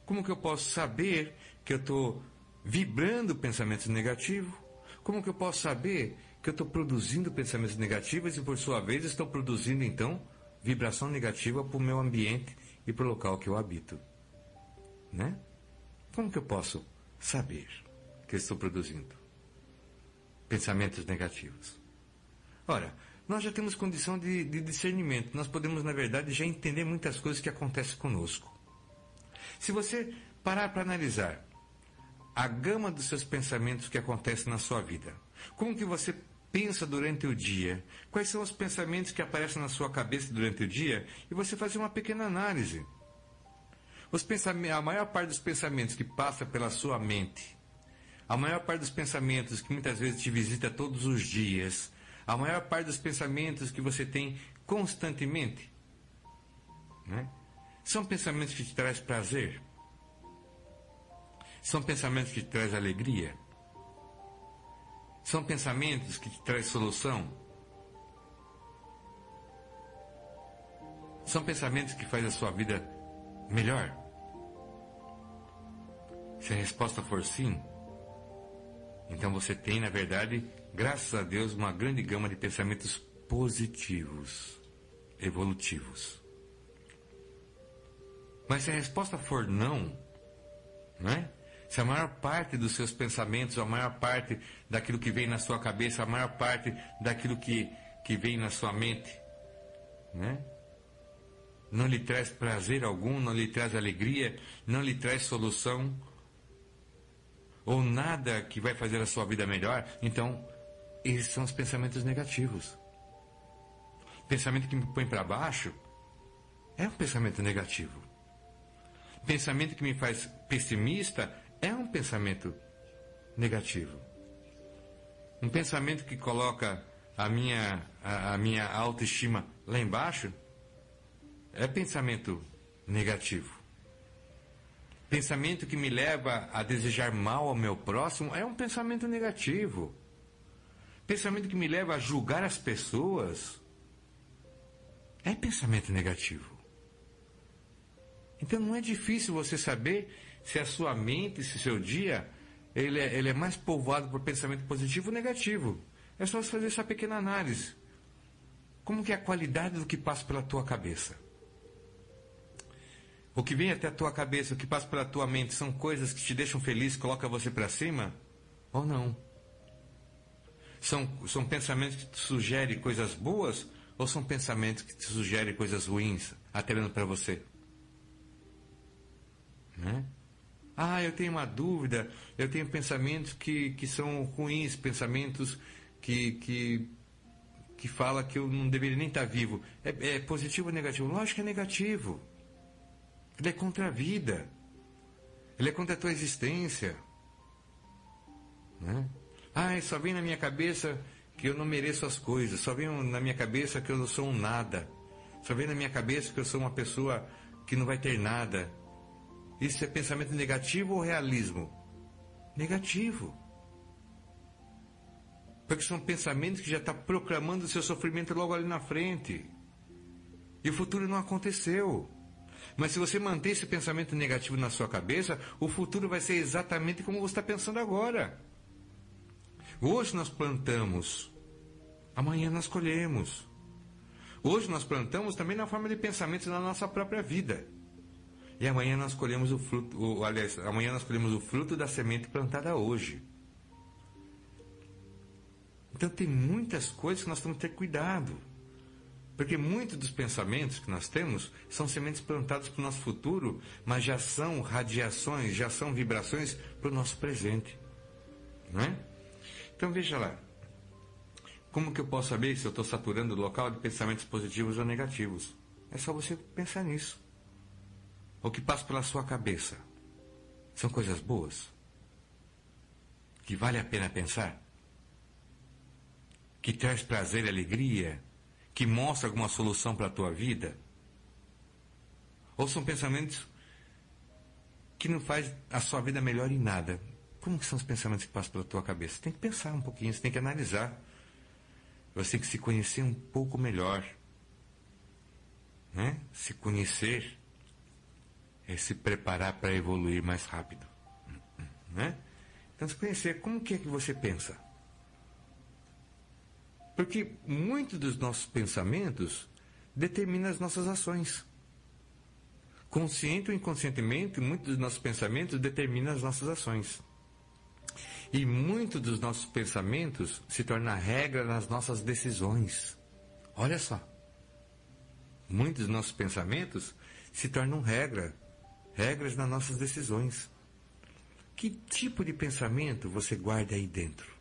Como que eu posso saber que eu estou vibrando pensamentos negativos, como que eu posso saber que eu estou produzindo pensamentos negativos e, por sua vez, estou produzindo, então, vibração negativa para o meu ambiente e para o local que eu habito? Né? Como que eu posso saber que eu estou produzindo pensamentos negativos? Ora, nós já temos condição de, de discernimento. Nós podemos, na verdade, já entender muitas coisas que acontecem conosco. Se você parar para analisar a gama dos seus pensamentos que acontecem na sua vida, como que você pensa durante o dia, quais são os pensamentos que aparecem na sua cabeça durante o dia, e você fazer uma pequena análise. Os pensamentos, a maior parte dos pensamentos que passa pela sua mente, a maior parte dos pensamentos que muitas vezes te visita todos os dias, a maior parte dos pensamentos que você tem constantemente, né? São pensamentos que te trazem prazer? São pensamentos que te trazem alegria? São pensamentos que te trazem solução? São pensamentos que fazem a sua vida melhor? Se a resposta for sim, então você tem, na verdade, graças a Deus, uma grande gama de pensamentos positivos, evolutivos. Mas se a resposta for não, né? Se a maior parte dos seus pensamentos, a maior parte daquilo que vem na sua cabeça, a maior parte daquilo que, que vem na sua mente, né? Não lhe traz prazer algum, não lhe traz alegria, não lhe traz solução, ou nada que vai fazer a sua vida melhor, então, esses são os pensamentos negativos. Pensamento que me põe para baixo é um pensamento negativo. Pensamento que me faz pessimista é um pensamento negativo. Um pensamento que coloca a minha, a, a minha autoestima lá embaixo é pensamento negativo. Pensamento que me leva a desejar mal ao meu próximo é um pensamento negativo. Pensamento que me leva a julgar as pessoas é pensamento negativo. Então não é difícil você saber se a sua mente, se o seu dia, ele é, ele é mais povoado por pensamento positivo ou negativo. É só você fazer essa pequena análise. Como que é a qualidade do que passa pela tua cabeça? O que vem até a tua cabeça, o que passa pela tua mente, são coisas que te deixam feliz, colocam você para cima? Ou não? São, são pensamentos que te sugerem coisas boas, ou são pensamentos que te sugerem coisas ruins, atraindo para você? Né? Ah, eu tenho uma dúvida, eu tenho pensamentos que, que são ruins, pensamentos que, que, que falam que eu não deveria nem estar vivo. É, é positivo ou negativo? Lógico que é negativo. Ele é contra a vida. Ele é contra a tua existência. Né? Ah, só vem na minha cabeça que eu não mereço as coisas. Só vem na minha cabeça que eu não sou um nada. Só vem na minha cabeça que eu sou uma pessoa que não vai ter nada. Isso é pensamento negativo ou realismo? Negativo. Porque são pensamentos que já estão proclamando o seu sofrimento logo ali na frente. E o futuro não aconteceu. Mas se você manter esse pensamento negativo na sua cabeça, o futuro vai ser exatamente como você está pensando agora. Hoje nós plantamos, amanhã nós colhemos. Hoje nós plantamos também na forma de pensamentos na nossa própria vida. E amanhã nós colhemos o fruto, ou, aliás, amanhã nós colhemos o fruto da semente plantada hoje. Então tem muitas coisas que nós temos que ter cuidado. Porque muitos dos pensamentos que nós temos são sementes plantadas para o nosso futuro, mas já são radiações, já são vibrações para o nosso presente. Não é? Então veja lá, como que eu posso saber se eu estou saturando o local de pensamentos positivos ou negativos? É só você pensar nisso. O que passa pela sua cabeça são coisas boas? Que vale a pena pensar? Que traz prazer e alegria? Que mostra alguma solução para a tua vida? Ou são pensamentos que não fazem a sua vida melhor em nada? Como que são os pensamentos que passam pela tua cabeça? Você tem que pensar um pouquinho, você tem que analisar. Você tem que se conhecer um pouco melhor. Né? Se conhecer é se preparar para evoluir mais rápido. Né? Temos que conhecer como que é que você pensa. Porque muito dos nossos pensamentos determina as nossas ações. Consciente ou inconscientemente, muito dos nossos pensamentos determina as nossas ações. E muito dos nossos pensamentos se torna regra nas nossas decisões. Olha só. Muitos dos nossos pensamentos se tornam regra, regras nas nossas decisões. Que tipo de pensamento você guarda aí dentro?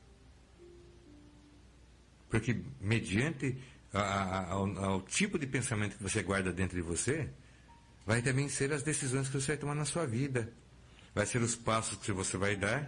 Porque mediante a, a, ao, ao tipo de pensamento que você guarda dentro de você, vai também ser as decisões que você vai tomar na sua vida. Vai ser os passos que você vai dar.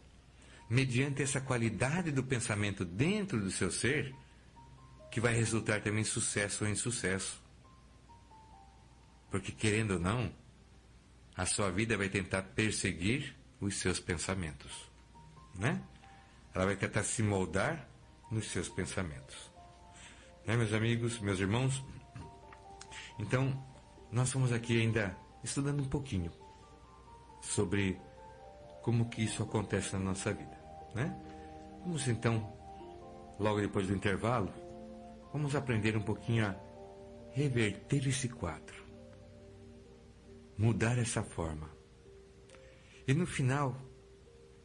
mediante essa qualidade do pensamento dentro do seu ser, que vai resultar também em sucesso ou insucesso. Porque, querendo ou não, a sua vida vai tentar perseguir os seus pensamentos, né? Ela vai tentar se moldar nos seus pensamentos. Né, meus amigos, meus irmãos? Então, nós estamos aqui ainda estudando um pouquinho sobre como que isso acontece na nossa vida, né? Vamos então, logo depois do intervalo, vamos aprender um pouquinho a reverter esse quadro, mudar essa forma. E no final,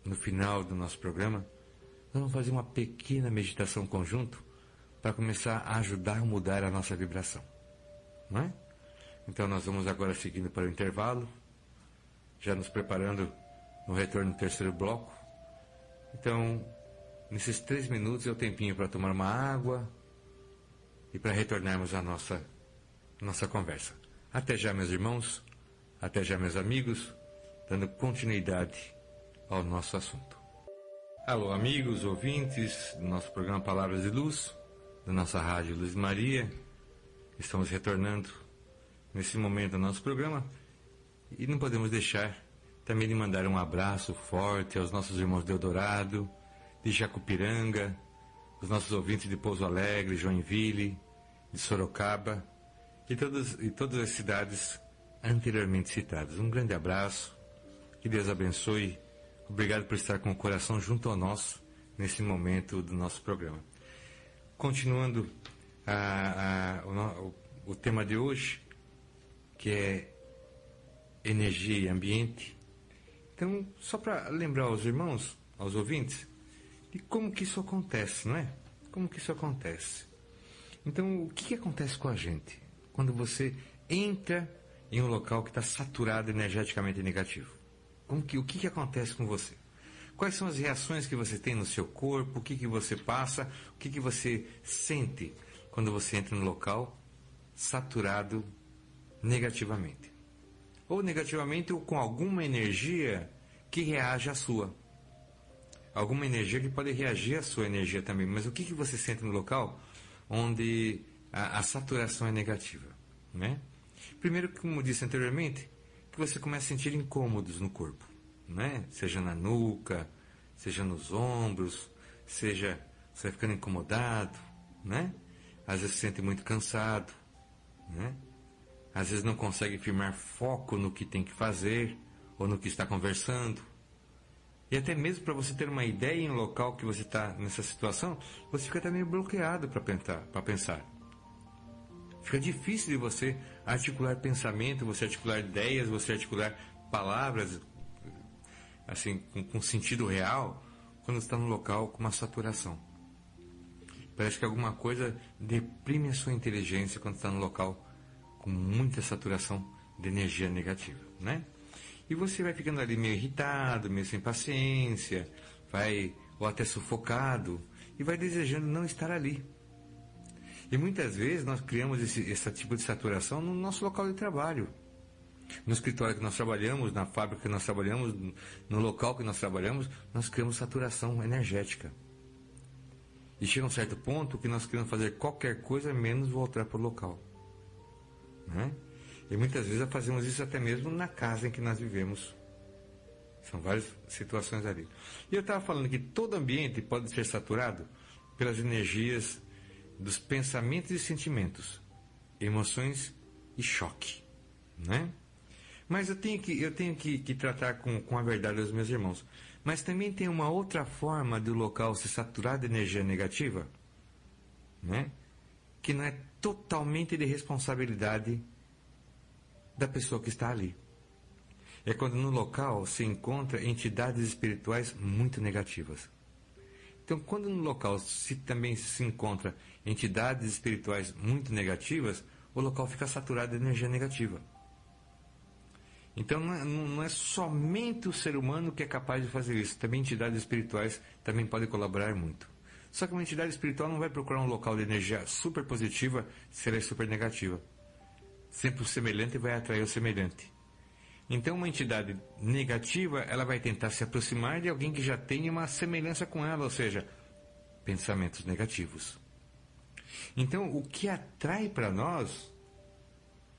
no final do nosso programa, nós vamos fazer uma pequena meditação conjunto para começar a ajudar a mudar a nossa vibração. Não é? Então nós vamos agora seguindo para o intervalo, já nos preparando no retorno do terceiro bloco. Então, nesses três minutos é o tempinho para tomar uma água e para retornarmos à nossa, nossa conversa. Até já, meus irmãos, até já, meus amigos, dando continuidade ao nosso assunto. Alô, amigos, ouvintes do nosso programa Palavras de Luz, da nossa rádio Luz de Maria. Estamos retornando nesse momento do nosso programa e não podemos deixar também de mandar um abraço forte aos nossos irmãos de Eldorado, de Jacupiranga, os nossos ouvintes de Pouso Alegre, Joinville, de Sorocaba e, todos, e todas as cidades anteriormente citadas. Um grande abraço, que Deus abençoe. Obrigado por estar com o coração junto ao nosso nesse momento do nosso programa. Continuando a, a, o, o tema de hoje, que é energia e ambiente. Então, só para lembrar aos irmãos, aos ouvintes, de como que isso acontece, não é? Como que isso acontece? Então, o que, que acontece com a gente quando você entra em um local que está saturado energeticamente negativo? Como que, o que, que acontece com você? Quais são as reações que você tem no seu corpo? O que, que você passa? O que, que você sente quando você entra em um local saturado negativamente? Ou negativamente, ou com alguma energia que reage à sua. Alguma energia que pode reagir à sua energia também. Mas o que, que você sente no local onde a, a saturação é negativa? Né? Primeiro, como disse anteriormente, que você começa a sentir incômodos no corpo. Né? Seja na nuca, seja nos ombros, seja você vai ficando incomodado. Né? Às vezes se sente muito cansado. Né? Às vezes não consegue firmar foco no que tem que fazer ou no que está conversando. E até mesmo para você ter uma ideia em um local que você está nessa situação, você fica até meio bloqueado para pensar, para pensar. Fica difícil de você articular pensamento, você articular ideias, você articular palavras, assim, com, com sentido real, quando você está num local com uma saturação. Parece que alguma coisa deprime a sua inteligência quando está num local com muita saturação de energia negativa, né? E você vai ficando ali meio irritado, meio sem paciência, vai, ou até sufocado, e vai desejando não estar ali. E muitas vezes nós criamos esse, esse tipo de saturação no nosso local de trabalho. No escritório que nós trabalhamos, na fábrica que nós trabalhamos, no local que nós trabalhamos, nós criamos saturação energética. E chega um certo ponto que nós queremos fazer qualquer coisa menos voltar para o local, né? E muitas vezes fazemos isso até mesmo na casa em que nós vivemos. São várias situações ali. E eu estava falando que todo ambiente pode ser saturado pelas energias dos pensamentos e sentimentos, emoções e choque, né? Mas eu tenho que, eu tenho que, que tratar com, com a verdade dos meus irmãos. Mas também tem uma outra forma do local se saturar de energia negativa, né? Que não é totalmente de responsabilidade da pessoa que está ali. É quando no local se encontra entidades espirituais muito negativas. Então, quando no local se, também se encontra entidades espirituais muito negativas, o local fica saturado de energia negativa. Então não é, não é somente o ser humano que é capaz de fazer isso, também entidades espirituais também podem colaborar muito. Só que uma entidade espiritual não vai procurar um local de energia super positiva se ela é super negativa. Sempre o semelhante vai atrair o semelhante. Então uma entidade negativa, ela vai tentar se aproximar de alguém que já tem uma semelhança com ela, ou seja, pensamentos negativos. Então o que atrai para nós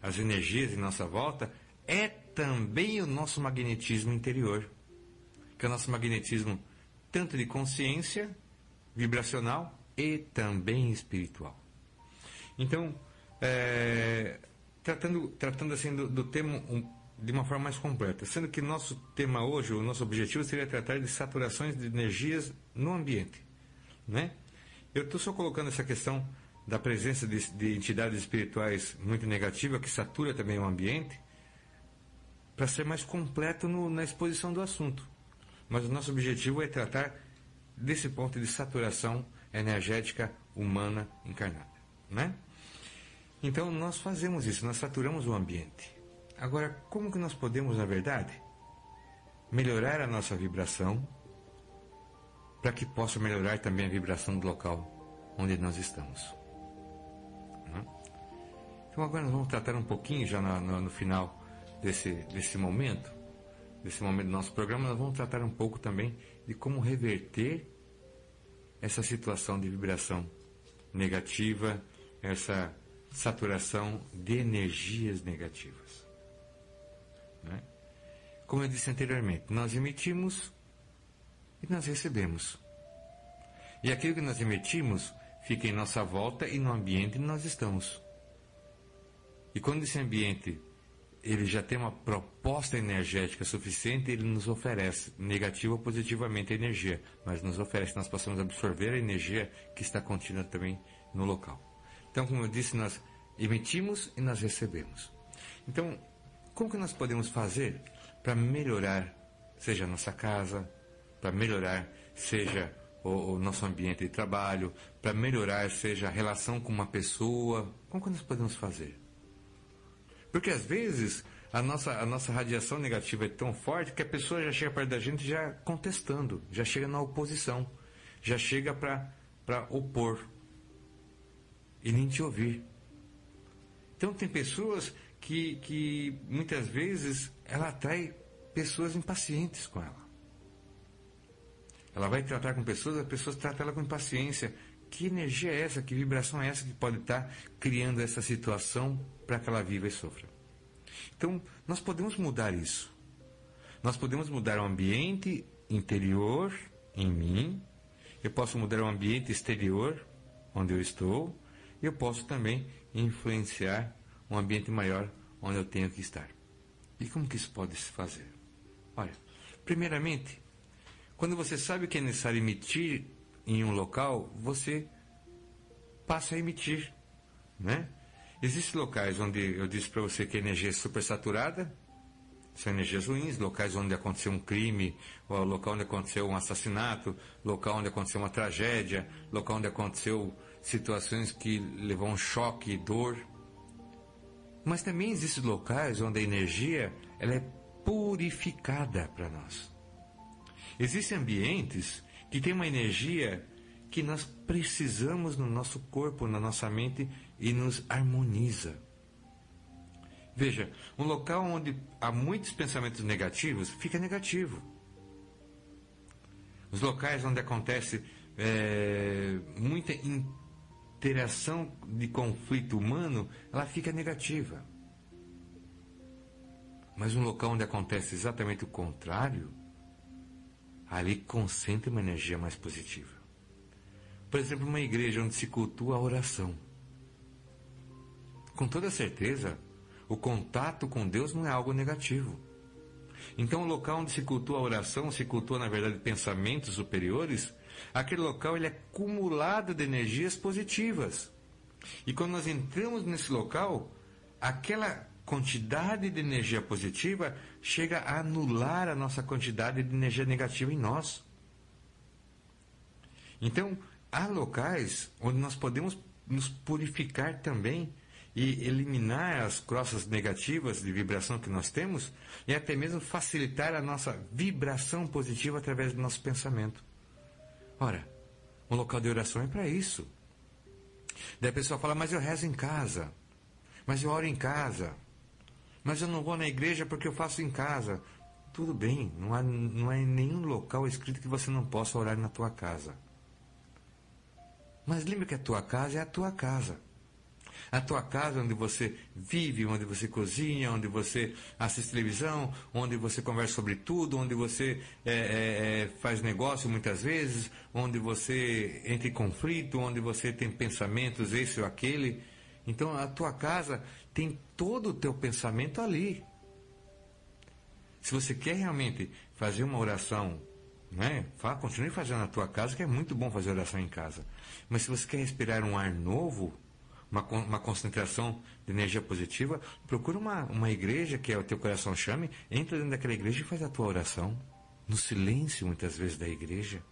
as energias em nossa volta é também o nosso magnetismo interior, que é o nosso magnetismo tanto de consciência, vibracional e também espiritual. Então, é, tratando, tratando assim do, do tema um, de uma forma mais completa, sendo que nosso tema hoje, o nosso objetivo seria tratar de saturações de energias no ambiente, né? Eu estou só colocando essa questão da presença de, de entidades espirituais muito negativas, que satura também o ambiente, para ser mais completo no, na exposição do assunto. Mas o nosso objetivo é tratar desse ponto de saturação energética humana encarnada, né? Então nós fazemos isso, nós saturamos o ambiente. Agora, como que nós podemos, na verdade, melhorar a nossa vibração para que possa melhorar também a vibração do local onde nós estamos? Então agora nós vamos tratar um pouquinho, já no, no, no final Desse, desse momento, desse momento do nosso programa, nós vamos tratar um pouco também de como reverter essa situação de vibração negativa, essa saturação de energias negativas, né? Como eu disse anteriormente, nós emitimos e nós recebemos. E aquilo que nós emitimos fica em nossa volta e no ambiente em que nós estamos. E quando esse ambiente ele já tem uma proposta energética suficiente, ele nos oferece, negativa ou positivamente, a energia, mas nos oferece, nós possamos absorver a energia que está contida também no local. Então, como eu disse, nós emitimos e nós recebemos. Então, como que nós podemos fazer para melhorar, seja a nossa casa, para melhorar, seja o, o nosso ambiente de trabalho, para melhorar, seja a relação com uma pessoa, como que nós podemos fazer? Porque às vezes a nossa, a nossa radiação negativa é tão forte que a pessoa já chega perto da gente já contestando, já chega na oposição, já chega para opor e nem te ouvir. Então tem pessoas que, que muitas vezes ela atrai pessoas impacientes com ela. Ela vai tratar com pessoas, as pessoas tratam ela com impaciência. Que energia é essa, que vibração é essa que pode estar criando essa situação para que ela viva e sofra? Então, nós podemos mudar isso. Nós podemos mudar o ambiente interior em mim, eu posso mudar o ambiente exterior onde eu estou, e eu posso também influenciar um ambiente maior onde eu tenho que estar. E como que isso pode se fazer? Olha, primeiramente, quando você sabe que é necessário emitir em um local, você passa a emitir, né? Existem locais onde eu disse para você que a energia é supersaturada, são energias ruins, locais onde aconteceu um crime, ou local onde aconteceu um assassinato, local onde aconteceu uma tragédia, local onde aconteceu situações que levam um choque e dor. Mas também existem locais onde a energia ela é purificada para nós. Existem ambientes que têm uma energia que nós precisamos no nosso corpo, na nossa mente, e nos harmoniza. Veja, um local onde há muitos pensamentos negativos, fica negativo. Os locais onde acontece é, muita interação de conflito humano, ela fica negativa. Mas um local onde acontece exatamente o contrário, ali concentra uma energia mais positiva. Por exemplo, uma igreja onde se cultua a oração. Com toda certeza, o contato com Deus não é algo negativo. Então, o local onde se cultua a oração, se cultua, na verdade, pensamentos superiores, aquele local ele é acumulado de energias positivas. E quando nós entramos nesse local, aquela quantidade de energia positiva chega a anular a nossa quantidade de energia negativa em nós. Então, há locais onde nós podemos nos purificar também e eliminar as crossas negativas de vibração que nós temos e até mesmo facilitar a nossa vibração positiva através do nosso pensamento. Ora, um local de oração é para isso. Daí a pessoa fala, mas eu rezo em casa, mas eu oro em casa, mas eu não vou na igreja porque eu faço em casa. Tudo bem, não há, não há nenhum local escrito que você não possa orar na tua casa. Mas lembra que a tua casa é a tua casa. A tua casa onde você vive, onde você cozinha, onde você assiste televisão, onde você conversa sobre tudo, onde você é, é, faz negócio muitas vezes, onde você entra em conflito, onde você tem pensamentos esse ou aquele. Então a tua casa tem todo o teu pensamento ali. Se você quer realmente fazer uma oração, né? Continue fazendo na tua casa, que é muito bom fazer oração em casa. Mas se você quer respirar um ar novo, uma, uma concentração de energia positiva, procura uma, uma igreja que o teu coração chame, entra dentro daquela igreja e faz a tua oração. No silêncio, muitas vezes, da igreja.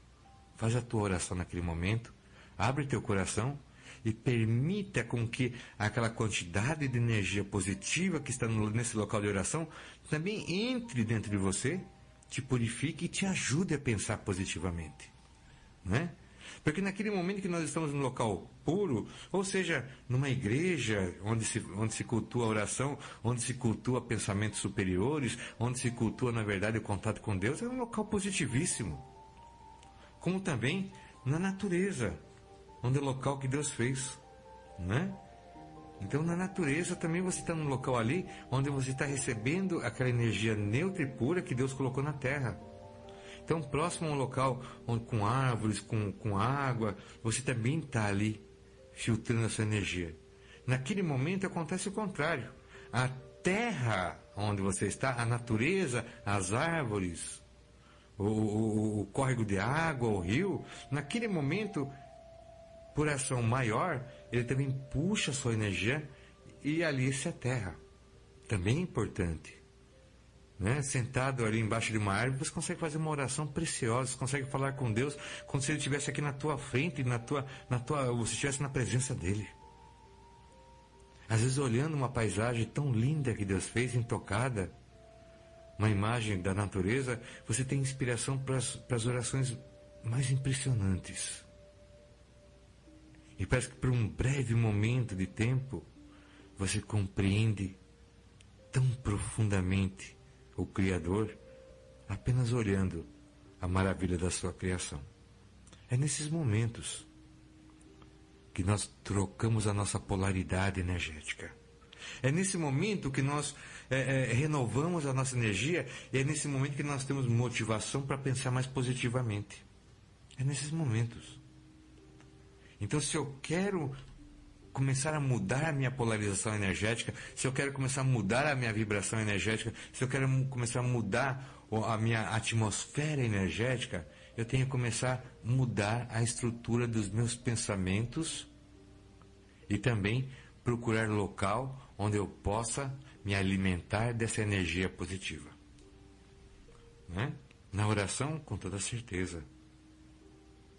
Faz a tua oração naquele momento. Abre teu coração e permita com que aquela quantidade de energia positiva que está no, nesse local de oração também entre dentro de você, te purifique e te ajude a pensar positivamente, né? Porque naquele momento que nós estamos num local puro, ou seja, numa igreja onde se, onde se cultua a oração, onde se cultua pensamentos superiores, onde se cultua, na verdade, o contato com Deus, é um local positivíssimo. Como também na natureza, onde é o local que Deus fez, né? Então, na natureza também você está num local ali onde você está recebendo aquela energia neutra e pura que Deus colocou na terra. Então, próximo a um local onde, com árvores, com, com água, você também está ali filtrando essa energia. Naquele momento acontece o contrário. A terra onde você está, a natureza, as árvores, o, o, o córrego de água, o rio, naquele momento, por ação maior, ele também puxa a sua energia e ali se aterra. Também é importante, né? Sentado ali embaixo de uma árvore, você consegue fazer uma oração preciosa, você consegue falar com Deus como se ele estivesse aqui na tua frente, na tua, na tua, ou se estivesse na presença dele. Às vezes olhando uma paisagem tão linda que Deus fez, intocada, uma imagem da natureza, você tem inspiração para as orações mais impressionantes. E parece que por um breve momento de tempo, você compreende tão profundamente o Criador, apenas olhando a maravilha da sua criação. É nesses momentos que nós trocamos a nossa polaridade energética. É nesse momento que nós é, é, renovamos a nossa energia e é nesse momento que nós temos motivação para pensar mais positivamente. É nesses momentos. Então, se eu quero começar a mudar a minha polarização energética, se eu quero começar a mudar a minha vibração energética, se eu quero começar a mudar a minha atmosfera energética, eu tenho que começar a mudar a estrutura dos meus pensamentos e também procurar local onde eu possa me alimentar dessa energia positiva. Né? Na oração, com toda certeza.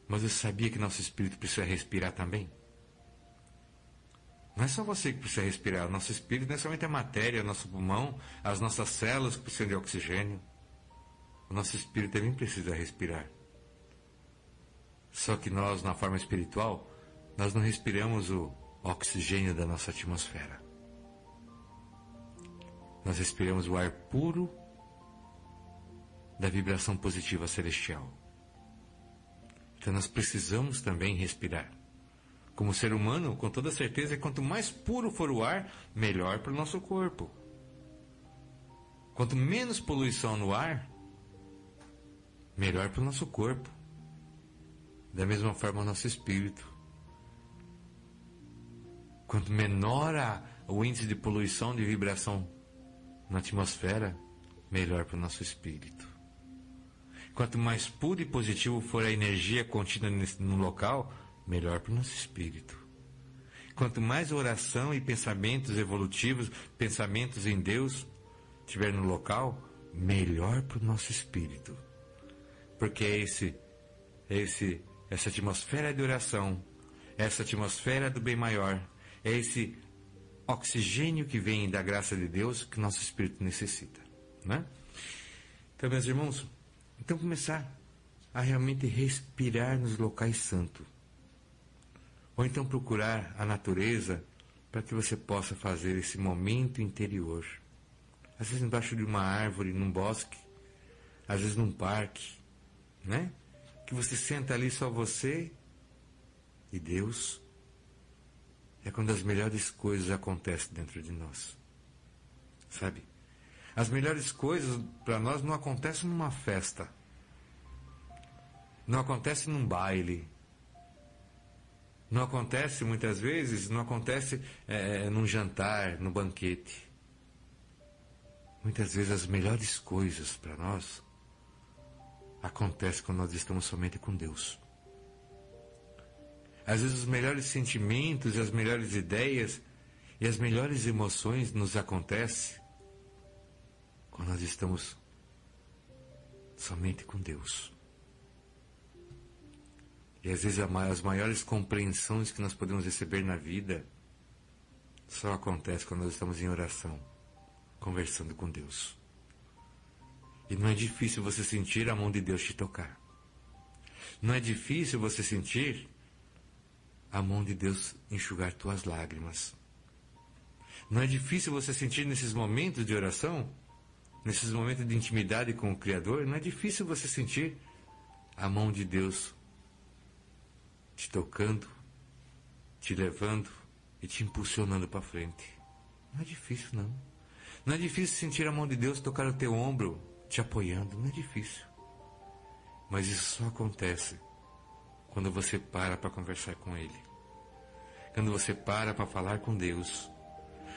Mas eu sabia que nosso espírito precisa respirar também. Não é só você que precisa respirar. O nosso espírito não é somente a matéria, o nosso pulmão, as nossas células que precisam de oxigênio. O nosso espírito também precisa respirar. Só que nós, na forma espiritual, nós não respiramos o oxigênio da nossa atmosfera. Nós respiramos o ar puro da vibração positiva celestial. Então nós precisamos também respirar. Como ser humano, com toda certeza, quanto mais puro for o ar, melhor para o nosso corpo. Quanto menos poluição no ar, melhor para o nosso corpo. Da mesma forma o nosso espírito. Quanto menor a, o índice de poluição, de vibração na atmosfera, melhor para o nosso espírito. Quanto mais puro e positivo for a energia contida no local, melhor para o nosso espírito. Quanto mais oração e pensamentos evolutivos, pensamentos em Deus, tiver no local, melhor para o nosso espírito. Porque é esse, é esse, essa atmosfera de oração, essa atmosfera do bem maior, é esse oxigênio que vem da graça de Deus que o nosso espírito necessita. Né? Então, meus irmãos, então começar a realmente respirar nos locais santos. Ou então procurar a natureza para que você possa fazer esse momento interior. Às vezes embaixo de uma árvore, num bosque, às vezes num parque, né? Que você senta ali só você e Deus. É quando as melhores coisas acontecem dentro de nós. Sabe? As melhores coisas para nós não acontecem numa festa. Não acontece num baile. Não acontece, muitas vezes, não acontece é, num jantar, num banquete. Muitas vezes as melhores coisas para nós acontecem quando nós estamos somente com Deus. Às vezes os melhores sentimentos, as melhores ideias e as melhores emoções nos acontecem quando nós estamos somente com Deus. E às vezes as maiores compreensões que nós podemos receber na vida só acontecem quando nós estamos em oração, conversando com Deus. E não é difícil você sentir a mão de Deus te tocar. Não é difícil você sentir a mão de Deus enxugar tuas lágrimas. Não é difícil você sentir nesses momentos de oração, nesses momentos de intimidade com o Criador, não é difícil você sentir a mão de Deus te tocando, te levando e te impulsionando para frente. Não é difícil, não. Não é difícil sentir a mão de Deus tocar o teu ombro, te apoiando. Não é difícil. Mas isso só acontece quando você para para conversar com Ele. Quando você para para falar com Deus.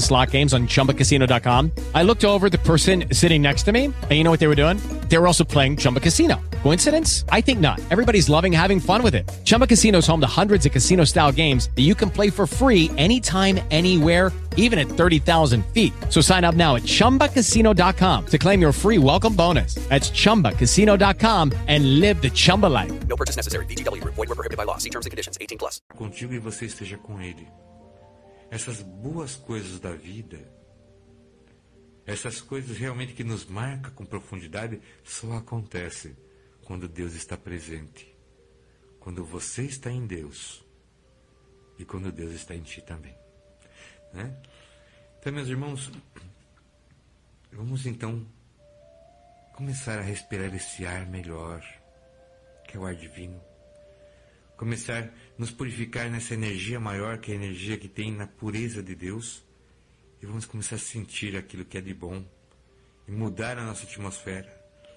slot games on chumba casino dot com. I looked over at the person sitting next to me, and you know what they were doing? They were also playing Chumba Casino. Coincidence? I think not. Everybody's loving having fun with it. Chumba Casino is home to hundreds of casino-style games that you can play for free anytime, anywhere, even at thirty thousand feet. So sign up now at chumba casino dot com to claim your free welcome bonus. That's chumba casino dot com and live the Chumba life. No purchase necessary. V G W Group. Void where prohibited by law. See terms and conditions. eighteen plus. Contigo e você esteja com ele. Essas boas coisas da vida, essas coisas realmente que nos marcam com profundidade só acontecem quando Deus está presente, quando você está em Deus e quando Deus está em ti também. Né? Então, meus irmãos, vamos então começar a respirar esse ar melhor, que é o ar divino. Começar a nos purificar nessa energia maior, que é a energia que tem na pureza de Deus, e vamos começar a sentir aquilo que é de bom, e mudar a nossa atmosfera,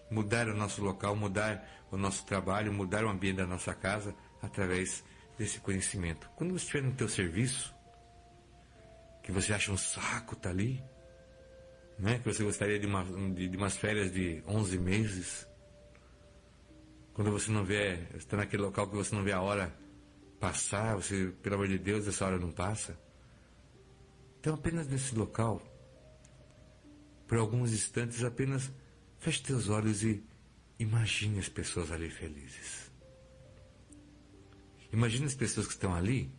mudar o nosso local, mudar o nosso trabalho, mudar o ambiente da nossa casa, através desse conhecimento. Quando você estiver no teu serviço, que você acha um saco tá ali, né? Que você gostaria de, uma, de, de umas férias de onze meses, quando você não vê, está naquele local que você não vê a hora passar, você, pelo amor de Deus, essa hora não passa. Então apenas nesse local, por alguns instantes, apenas feche teus olhos e imagine as pessoas ali felizes. Imagine as pessoas que estão ali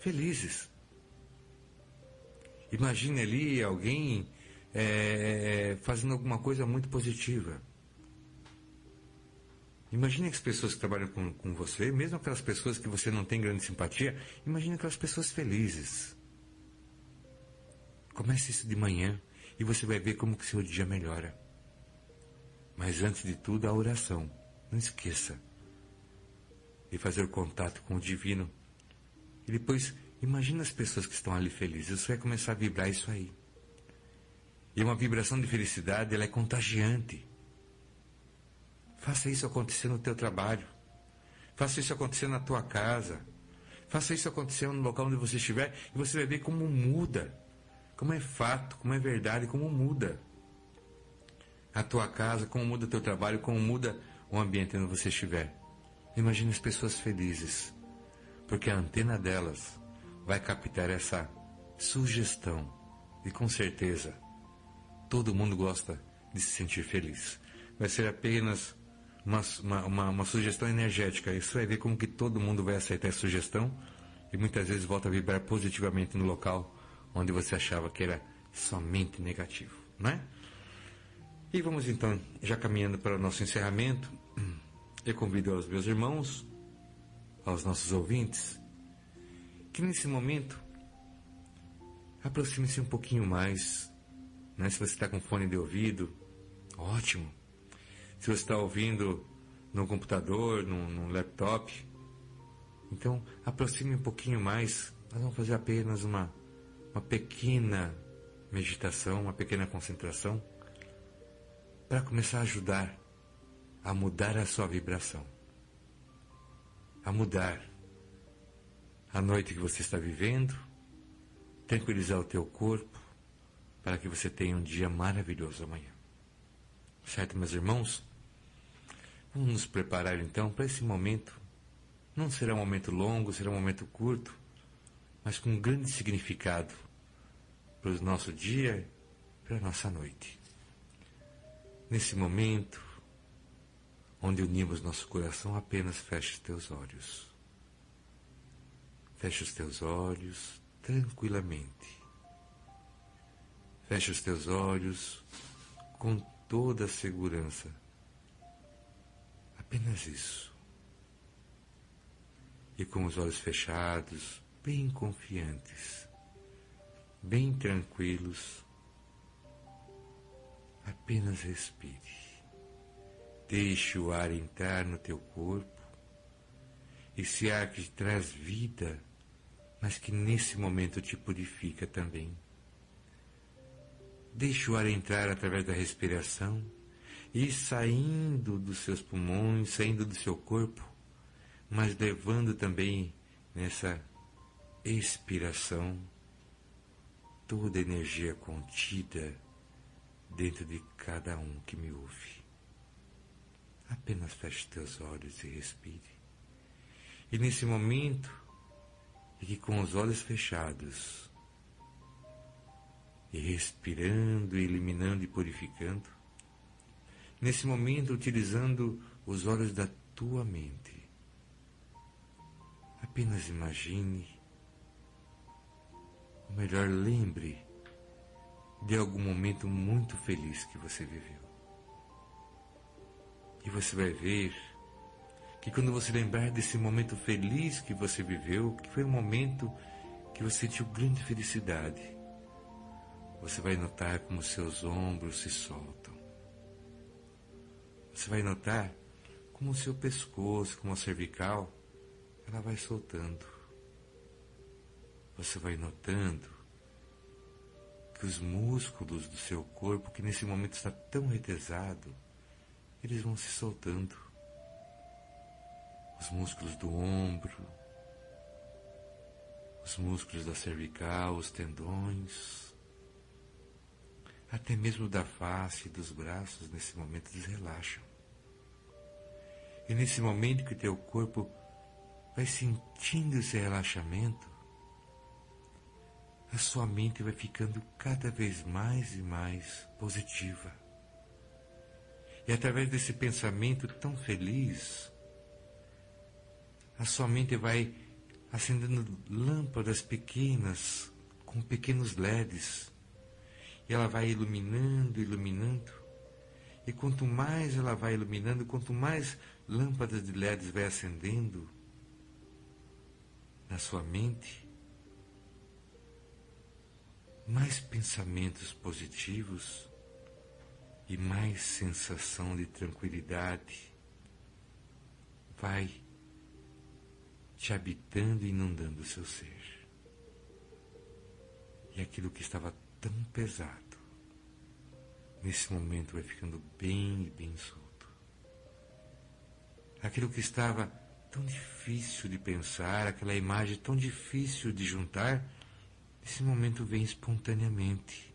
felizes. Imagine ali alguém é, fazendo alguma coisa muito positiva. Imagine as pessoas que trabalham com, com você, mesmo aquelas pessoas que você não tem grande simpatia, imagine aquelas pessoas felizes. Comece isso de manhã e você vai ver como que seu dia melhora. Mas antes de tudo, a oração. Não esqueça de fazer o contato com o divino. E depois, imagine as pessoas que estão ali felizes. Você vai começar a vibrar isso aí. E uma vibração de felicidade, ela é contagiante. Faça isso acontecer no teu trabalho. Faça isso acontecer na tua casa. Faça isso acontecer no local onde você estiver. E você vai ver como muda. Como é fato, como é verdade, como muda a tua casa, como muda o teu trabalho, como muda o ambiente onde você estiver. Imagine as pessoas felizes. Porque a antena delas vai captar essa sugestão. E com certeza, todo mundo gosta de se sentir feliz. Vai ser apenas Uma, uma, uma, uma sugestão energética. Isso vai ver como que todo mundo vai aceitar a sugestão e muitas vezes volta a vibrar positivamente no local onde você achava que era somente negativo, né? E vamos então, já caminhando para o nosso encerramento, eu convido aos meus irmãos, aos nossos ouvintes, que nesse momento aproxime-se um pouquinho mais, né? Se você está com fone de ouvido, ótimo. Se você está ouvindo no computador, num, num laptop, então aproxime um pouquinho mais. Nós vamos fazer apenas uma, uma pequena meditação, uma pequena concentração, para começar a ajudar a mudar a sua vibração, a mudar a noite que você está vivendo, tranquilizar o teu corpo, para que você tenha um dia maravilhoso amanhã. Certo, meus irmãos? Vamos nos preparar então para esse momento. Não será um momento longo, será um momento curto, mas com um grande significado para o nosso dia, para a nossa noite. Nesse momento, onde unimos nosso coração, apenas feche os teus olhos. Feche os teus olhos tranquilamente. Feche os teus olhos com toda a segurança. Apenas isso. E com os olhos fechados, bem confiantes, bem tranquilos, apenas respire. Deixe o ar entrar no teu corpo, esse ar que te traz vida, mas que nesse momento te purifica também. Deixe o ar entrar através da respiração e saindo dos seus pulmões, saindo do seu corpo, mas levando também nessa expiração toda a energia contida dentro de cada um que me ouve. Apenas feche teus olhos e respire. E nesse momento, e que com os olhos fechados, e respirando, eliminando e purificando, nesse momento utilizando os olhos da tua mente, apenas imagine, ou melhor, lembre de algum momento muito feliz que você viveu. E você vai ver que quando você lembrar desse momento feliz que você viveu, que foi um momento que você sentiu grande felicidade, você vai notar como seus ombros se soltam, você vai notar como o seu pescoço, como a cervical, ela vai soltando. Você vai notando que os músculos do seu corpo, que nesse momento está tão retesado, eles vão se soltando. Os músculos do ombro, os músculos da cervical, os tendões, até mesmo da face e dos braços, nesse momento eles relaxam. E nesse momento que teu corpo vai sentindo esse relaxamento, a sua mente vai ficando cada vez mais e mais positiva. E através desse pensamento tão feliz, a sua mente vai acendendo lâmpadas pequenas, com pequenos L E Ds, e ela vai iluminando, iluminando, e quanto mais ela vai iluminando, quanto mais lâmpadas de L E Ds vai acendendo na sua mente, mais pensamentos positivos e mais sensação de tranquilidade vai te habitando e inundando o seu ser. E aquilo que estava tão pesado, nesse momento vai ficando bem e bem solto. Aquilo que estava tão difícil de pensar, aquela imagem tão difícil de juntar, nesse momento vem espontaneamente.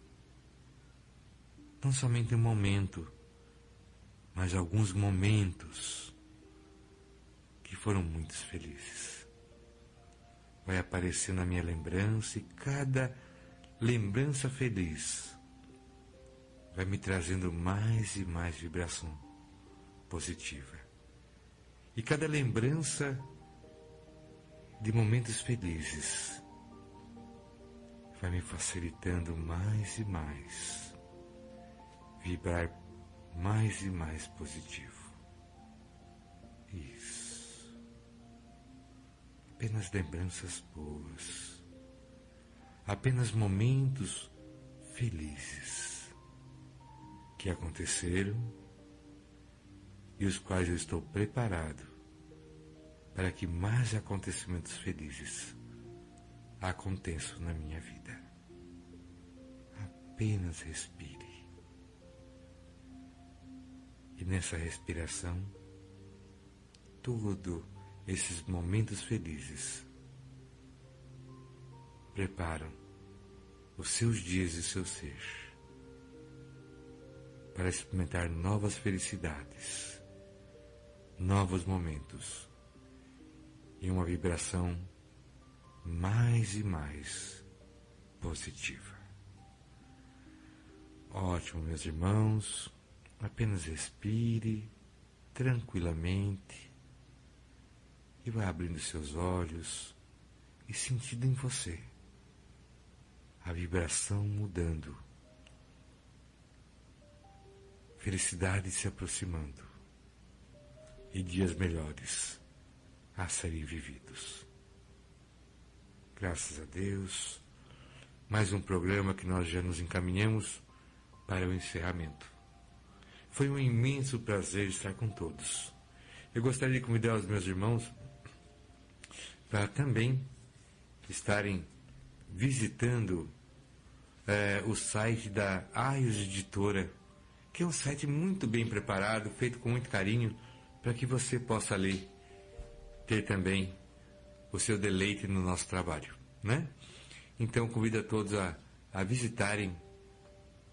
Não somente um momento, mas alguns momentos que foram muito felizes. Vai aparecer na minha lembrança e cada lembrança feliz vai me trazendo mais e mais vibração positiva. E cada lembrança de momentos felizes vai me facilitando mais e mais vibrar mais e mais positivo. Isso. Apenas lembranças boas, apenas momentos felizes que aconteceram e os quais eu estou preparado para que mais acontecimentos felizes aconteçam na minha vida. Apenas respire. E nessa respiração, tudo esses momentos felizes preparam os seus dias e seu ser para experimentar novas felicidades, novos momentos e uma vibração mais e mais positiva. Ótimo, meus irmãos, apenas respire tranquilamente e vai abrindo seus olhos e sentindo em você a vibração mudando, felicidade se aproximando e dias melhores a serem vividos. Graças a Deus, mais um programa que nós já nos encaminhamos para o encerramento. Foi um imenso prazer estar com todos. Eu gostaria de convidar os meus irmãos para também estarem visitando é, o site da Ayos Editora, que é um site muito bem preparado, feito com muito carinho, para que você possa ler, ter também o seu deleite no nosso trabalho, né? Então, convido a todos a, a visitarem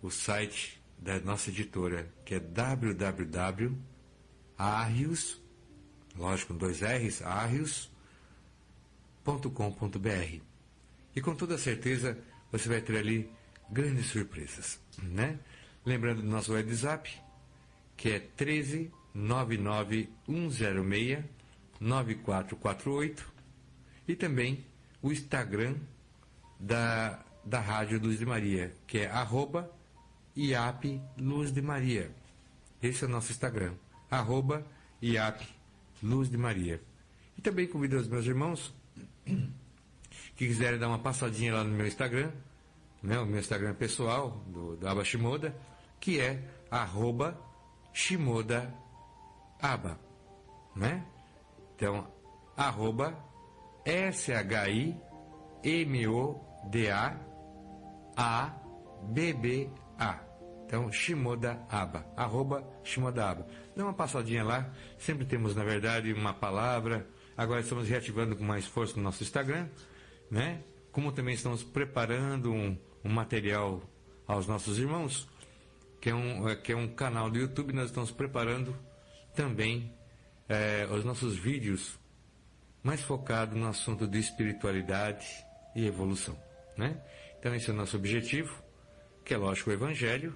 o site da nossa editora, que é w w w ponto arrios, lógico, dois R's, Arrios, .com.br. E com toda certeza você vai ter ali grandes surpresas, né? Lembrando do nosso WhatsApp, que é um três nove nove um zero seis nove quatro quatro oito, e também o Instagram da, da Rádio Luz de Maria, que é arroba I A P Luz de Maria. Esse é o nosso Instagram, arroba I A P Luz de Maria. E também convido os meus irmãos que quiserem dar uma passadinha lá no meu Instagram, né, o meu Instagram pessoal do, da Abba Shimoda, que é arroba Shimodaaba. Abba, né? Então, arroba S H I M O D A A B B A. Então, Shimodaaba, arroba Shimodaaba. Dá uma passadinha lá, sempre temos, na verdade, uma palavra. Agora estamos reativando com mais força no nosso Instagram, né? Como também estamos preparando um, um material aos nossos irmãos, que é, um, que é um canal do YouTube. Nós estamos preparando também é, os nossos vídeos mais focados no assunto de espiritualidade e evolução, né? Então esse é o nosso objetivo, que é lógico o Evangelho,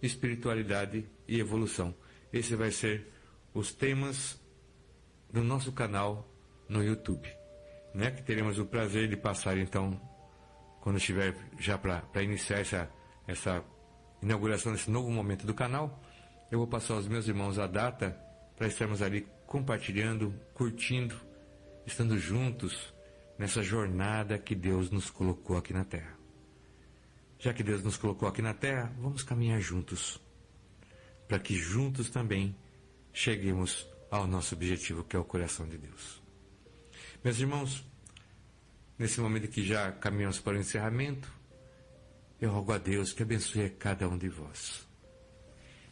espiritualidade e evolução. Esse vai ser os temas do nosso canal no YouTube, né? Que teremos o prazer de passar então, quando estiver já para iniciar essa, essa inauguração desse novo momento do canal. Eu vou passar aos meus irmãos a data para estarmos ali compartilhando, curtindo, estando juntos nessa jornada que Deus nos colocou aqui na Terra. Já que Deus nos colocou aqui na Terra, vamos caminhar juntos, para que juntos também cheguemos ao nosso objetivo, que é o coração de Deus. Meus irmãos, nesse momento que já caminhamos para o encerramento, eu rogo a Deus que abençoe a cada um de vós,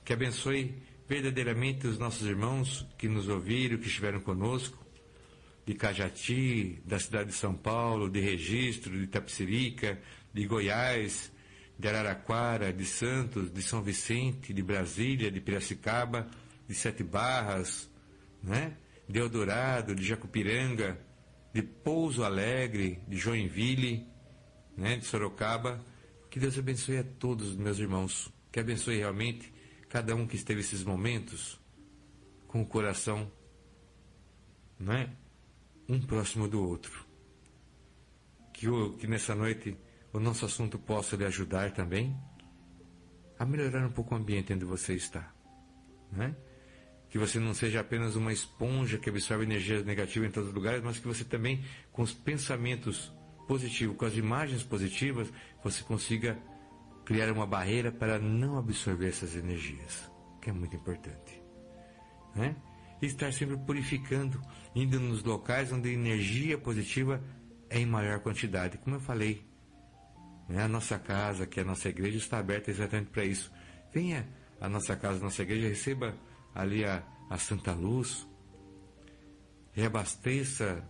que abençoe verdadeiramente os nossos irmãos que nos ouviram, que estiveram conosco, de Cajati, da cidade de São Paulo, de Registro, de Itapecerica, de Goiás, de Araraquara, de Santos, de São Vicente, de Brasília, de Piracicaba, de Sete Barras, né? De Eldorado, de Jacupiranga, de Pouso Alegre, de Joinville, né? De Sorocaba. Que Deus abençoe a todos, meus irmãos, que abençoe realmente cada um que esteve esses momentos com o coração, né, um próximo do outro. Que, o, que nessa noite o nosso assunto possa lhe ajudar também a melhorar um pouco o ambiente onde você está, né? Que você não seja apenas uma esponja que absorve energia negativa em todos os lugares, mas que você também, com os pensamentos positivos, com as imagens positivas, você consiga criar uma barreira para não absorver essas energias, que é muito importante, né? E estar sempre purificando, indo nos locais onde a energia positiva é em maior quantidade. Como eu falei, né? A nossa casa, que é a nossa igreja, está aberta exatamente para isso. Venha à nossa casa, à nossa igreja, receba ali a, a Santa Luz, reabasteça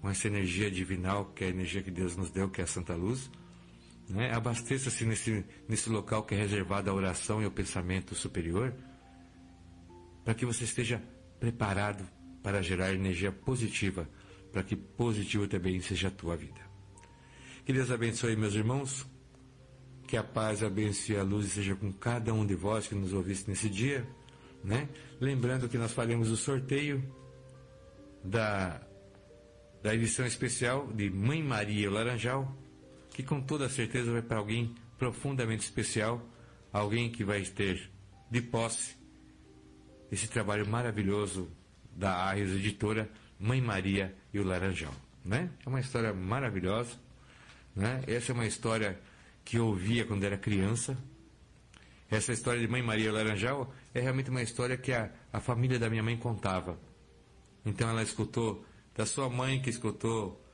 com essa energia divinal, que é a energia que Deus nos deu, que é a Santa Luz, né? Abasteça-se nesse, nesse local que é reservado à oração e ao pensamento superior, para que você esteja preparado para gerar energia positiva, para que positivo também seja a tua vida. Que Deus abençoe, meus irmãos, que a paz, a bênção e a luz seja com cada um de vós que nos ouviste nesse dia, né? Lembrando que nós faremos o sorteio da, da edição especial de Mãe Maria Laranjal, que com toda certeza vai para alguém profundamente especial, alguém que vai ter de posse esse trabalho maravilhoso da Ayos Editora, Mãe Maria e o Laranjal, né? É uma história maravilhosa, né? Essa é uma história que eu ouvia quando era criança. Essa história de Mãe Maria Laranjal é realmente uma história que a, a família da minha mãe contava. Então ela escutou da sua mãe, que escutou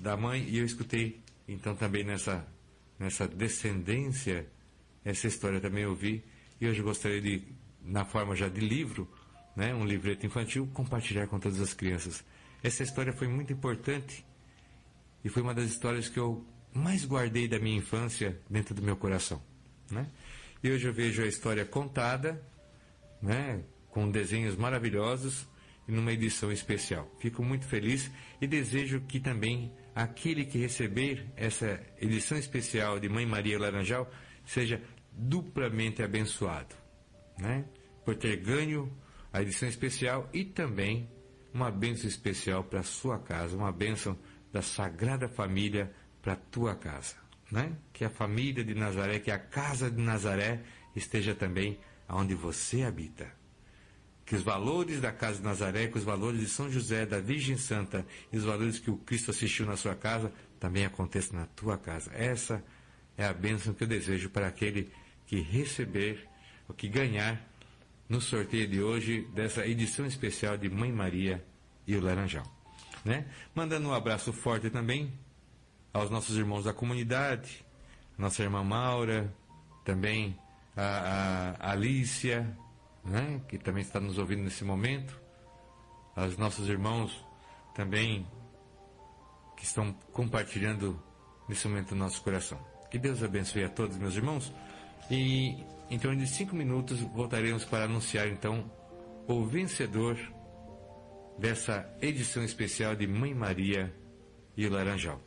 da mãe, e eu escutei. Então também nessa, nessa descendência, essa história também eu ouvi. E hoje eu gostaria de, na forma já de livro, né, um livreto infantil, compartilhar com todas as crianças. Essa história foi muito importante e foi uma das histórias que eu mais guardei da minha infância dentro do meu coração, né? E hoje eu vejo a história contada, né, com desenhos maravilhosos e numa edição especial. Fico muito feliz e desejo que também aquele que receber essa edição especial de Mãe Maria Laranjal seja duplamente abençoado, né, por ter ganho a edição especial e também uma bênção especial para a sua casa, uma bênção da Sagrada Família para a tua casa, né? Que a família de Nazaré, que a casa de Nazaré esteja também onde você habita. Que os valores da casa de Nazaré, que os valores de São José, da Virgem Santa, e os valores que o Cristo assistiu na sua casa, também aconteçam na tua casa. Essa é a bênção que eu desejo para aquele que receber, ou que ganhar no sorteio de hoje dessa edição especial de Mãe Maria e o Laranjal, né? Mandando um abraço forte também aos nossos irmãos da comunidade, nossa irmã Maura, também a, a Alícia, né, que também está nos ouvindo nesse momento, aos nossos irmãos também que estão compartilhando nesse momento o nosso coração. Que Deus abençoe a todos, meus irmãos, e em torno de cinco minutos voltaremos para anunciar então o vencedor dessa edição especial de Mãe Maria e o Laranjal.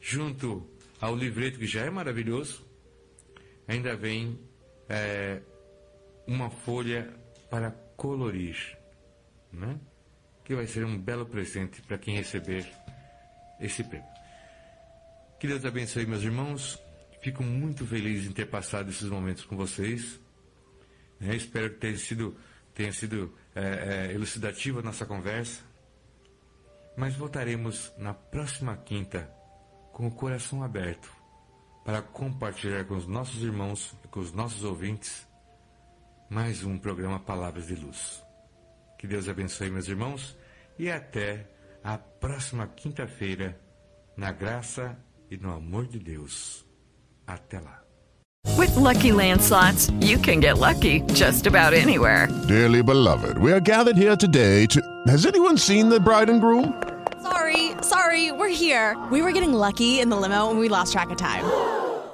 Junto ao livreto, que já é maravilhoso, ainda vem é, uma folha para colorir, né? Que vai ser um belo presente para quem receber esse prêmio. Que Deus abençoe, meus irmãos. Fico muito feliz em ter passado esses momentos com vocês, né? Espero que tenha sido, tenha sido é, é, elucidativa a nossa conversa. Mas voltaremos na próxima quinta com o coração aberto para compartilhar com os nossos irmãos e com os nossos ouvintes mais um programa Palavras de Luz. Que Deus abençoe, meus irmãos, e até a próxima quinta-feira, na graça e no amor de Deus. Até lá. With Lucky Land Slots, you can get lucky just about anywhere. Dearly beloved, we are gathered here today to... Has anyone seen the bride and groom? Sorry, sorry, we're here. We were getting lucky in the limo and we lost track of time.